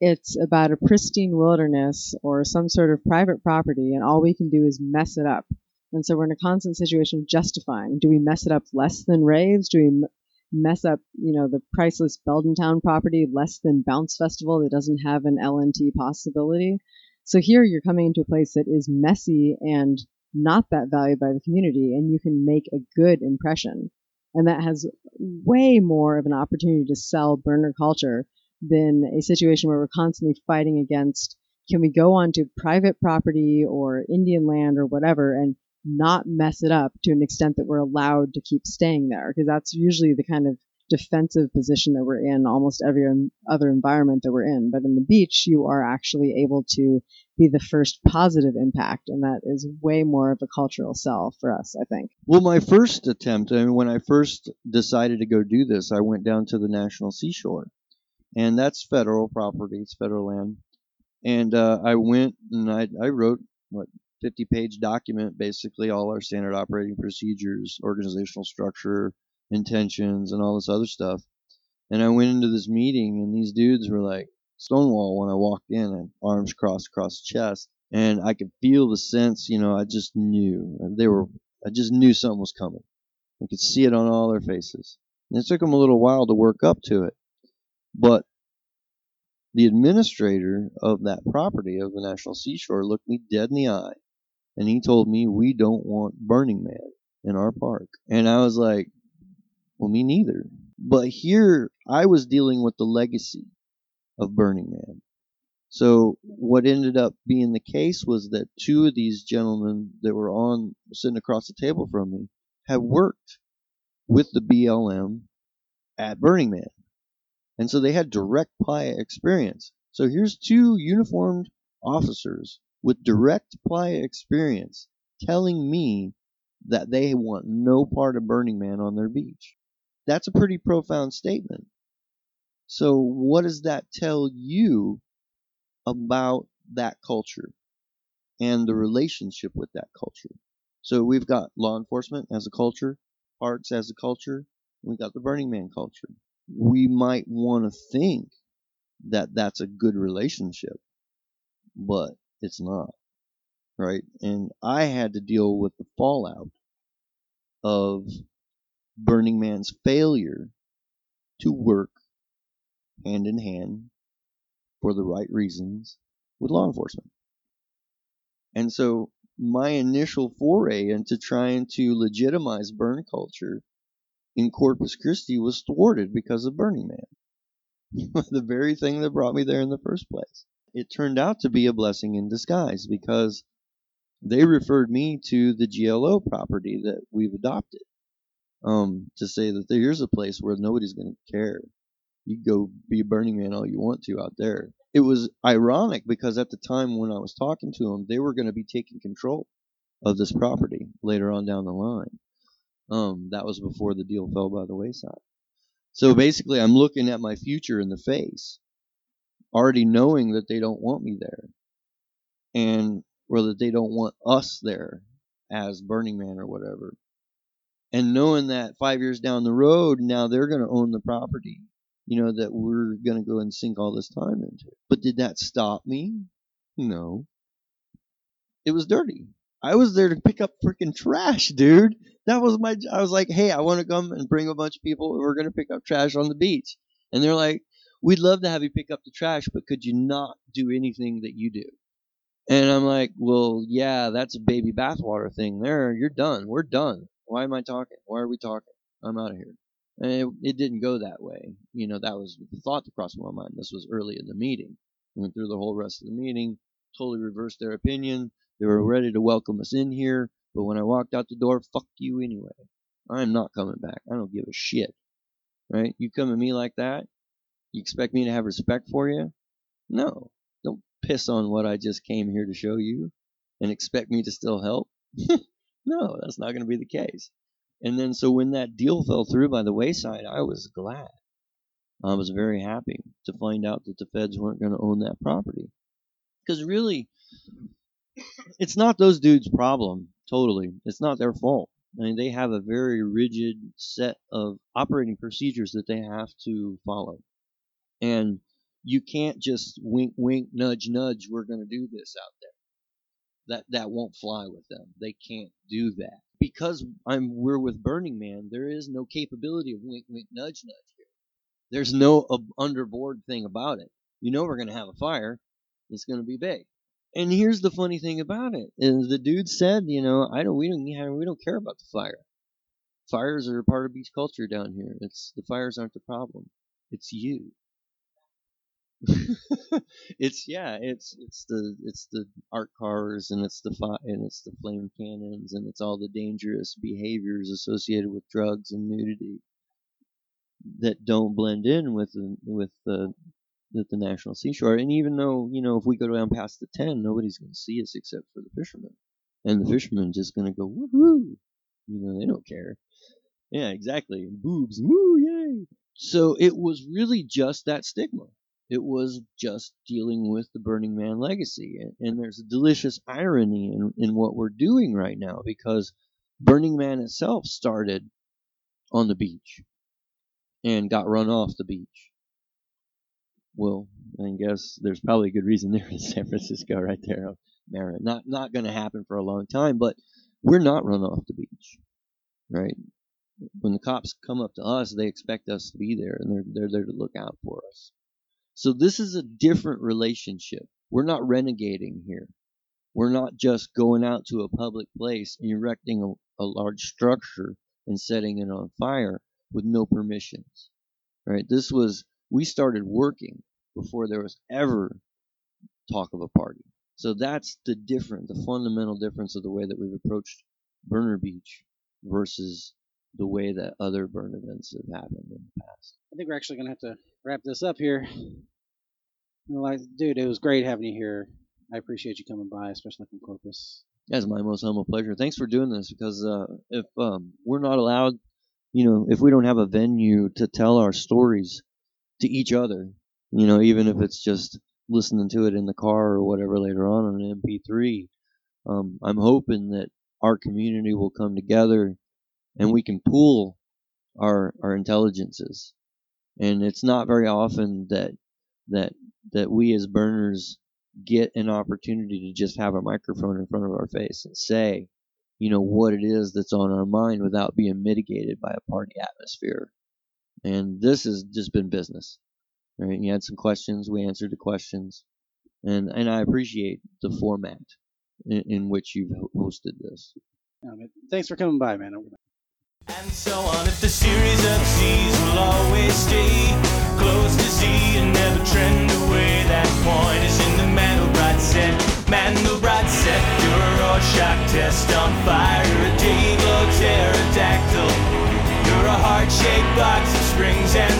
it's about a pristine wilderness or some sort of private property, and all we can do is mess it up. And so we're in a constant situation of justifying. Do we mess it up less than Raves? Do we mess up, the priceless Beldentown property less than Bounce Festival that doesn't have an LNT possibility? So here you're coming into a place that is messy and not that valued by the community, and you can make a good impression. And that has way more of an opportunity to sell burner culture than a situation where we're constantly fighting against, can we go onto private property or Indian land or whatever and not mess it up to an extent that we're allowed to keep staying there? Because that's usually the kind of defensive position that we're in almost every other environment that we're in. But in the beach, you are actually able to be the first positive impact, and that is way more of a cultural sell for us, I think. Well, my first attempt, when I first decided to go do this, I went down to the National Seashore, and that's federal property, it's federal land, and I went and I wrote, 50-page document, basically all our standard operating procedures, organizational structure, intentions, and all this other stuff, and I went into this meeting, and these dudes were like, Stonewall when I walked in, and arms crossed across the chest, and I could feel the sense, I just knew. I just knew something was coming. I could see it on all their faces. And it took them a little while to work up to it. But the administrator of that property of the National Seashore looked me dead in the eye, and he told me, we don't want Burning Man in our park. And I was like, well, me neither. But here, I was dealing with the legacy of Burning Man. So what ended up being the case was that two of these gentlemen that were sitting across the table from me had worked with the BLM at Burning Man. And so they had direct playa experience. So here's two uniformed officers with direct playa experience telling me that they want no part of Burning Man on their beach. That's a pretty profound statement. So what does that tell you about that culture and the relationship with that culture? So we've got law enforcement as a culture, parks as a culture, we've got the Burning Man culture. We might want to think that that's a good relationship, but it's not, right? And I had to deal with the fallout of Burning Man's failure to work hand in hand for the right reasons with law enforcement. And so my initial foray into trying to legitimize burn culture in Corpus Christi was thwarted because of Burning Man, the very thing that brought me there in the first place. It turned out to be a blessing in disguise because they referred me to the GLO property that we've adopted to say that here's a place where nobody's going to care. You go be Burning Man all you want to out there. It was ironic because at the time when I was talking to them, they were going to be taking control of this property later on down the line. That was before the deal fell by the wayside. So basically, I'm looking at my future in the face, already knowing that they don't want me there, and or that they don't want us there as Burning Man or whatever. And knowing that 5 years down the road, now they're going to own the property, you know, that we're going to go and sink all this time into. But did that stop me? No. It was dirty. I was there to pick up freaking trash, dude. That was my job. I was like, hey, I want to come and bring a bunch of people and we're going to pick up trash on the beach. And they're like, we'd love to have you pick up the trash, but could you not do anything that you do? And I'm like, well, yeah, that's a baby bathwater thing there. You're done. We're done. Why am I talking? Why are we talking? I'm out of here. And it didn't go that way. You know, that was the thought that crossed my mind. This was early in the meeting. Went through the whole rest of the meeting, totally reversed their opinion. They were ready to welcome us in here. But when I walked out the door, fuck you anyway. I'm not coming back. I don't give a shit. Right? You come at me like that? You expect me to have respect for you? No. Don't piss on what I just came here to show you and expect me to still help. No, that's not going to be the case. And then so when that deal fell through by the wayside, I was glad. I was very happy to find out that the feds weren't going to own that property. Because really, it's not those dudes' problem, totally. It's not their fault. I mean, they have a very rigid set of operating procedures that they have to follow. And you can't just wink, wink, nudge, nudge, we're going to do this out there. That won't fly with them. They can't do that. Because we're with Burning Man, there is no capability of wink, wink, nudge, nudge here. There's no underboard thing about it. You know we're going to have a fire. It's going to be big. And here's the funny thing about it. Is the dude said, you know, we don't care about the fire. Fires are a part of beach culture down here. The fires aren't the problem. It's you. it's the art cars and it's the flame cannons and it's all the dangerous behaviors associated with drugs and nudity that don't blend in with the National Seashore. And even though, you know, if we go down past the 10, nobody's going to see us except for the fishermen, and the fishermen just going to go woohoo, you know, they don't care. Yeah, exactly. Boobs, woo, yay. So it was really just that stigma. It was just dealing with the Burning Man legacy. And there's a delicious irony in what we're doing right now, because Burning Man itself started on the beach and got run off the beach. Well, I guess there's probably a good reason they're in San Francisco right there. Not going to happen for a long time, but we're not run off the beach, right? When the cops come up to us, they expect us to be there, and they're there to look out for us. So this is a different relationship. We're not renegading here. We're not just going out to a public place and erecting a large structure and setting it on fire with no permissions. Right? We started working before there was ever talk of a party. So that's the fundamental difference of the way that we've approached Burner Beach versus the way that other burn events have happened in the past. I think we're actually going to have to wrap this up here. Like, dude, it was great having you here. I appreciate you coming by, especially from Corpus. That's my most humble pleasure. Thanks for doing this, because if we're not allowed, you know, if we don't have a venue to tell our stories to each other, you know, even if it's just listening to it in the car or whatever later on an MP3, I'm hoping that our community will come together and we can pool our intelligences. And it's not very often that we as burners get an opportunity to just have a microphone in front of our face and say, you know, what it is that's on our mind without being mitigated by a party atmosphere. And this has just been business. Right? You had some questions, we answered the questions, and I appreciate the format in which you've hosted this. Thanks for coming by, man. And so on, if the series of seas will always stay close to sea and never trend away, that point is in the Mandelbrot set. Mandelbrot set, do a Rorschach test on fire. You're a day-glow pterodactyl. You're a heart-shaped box of springs and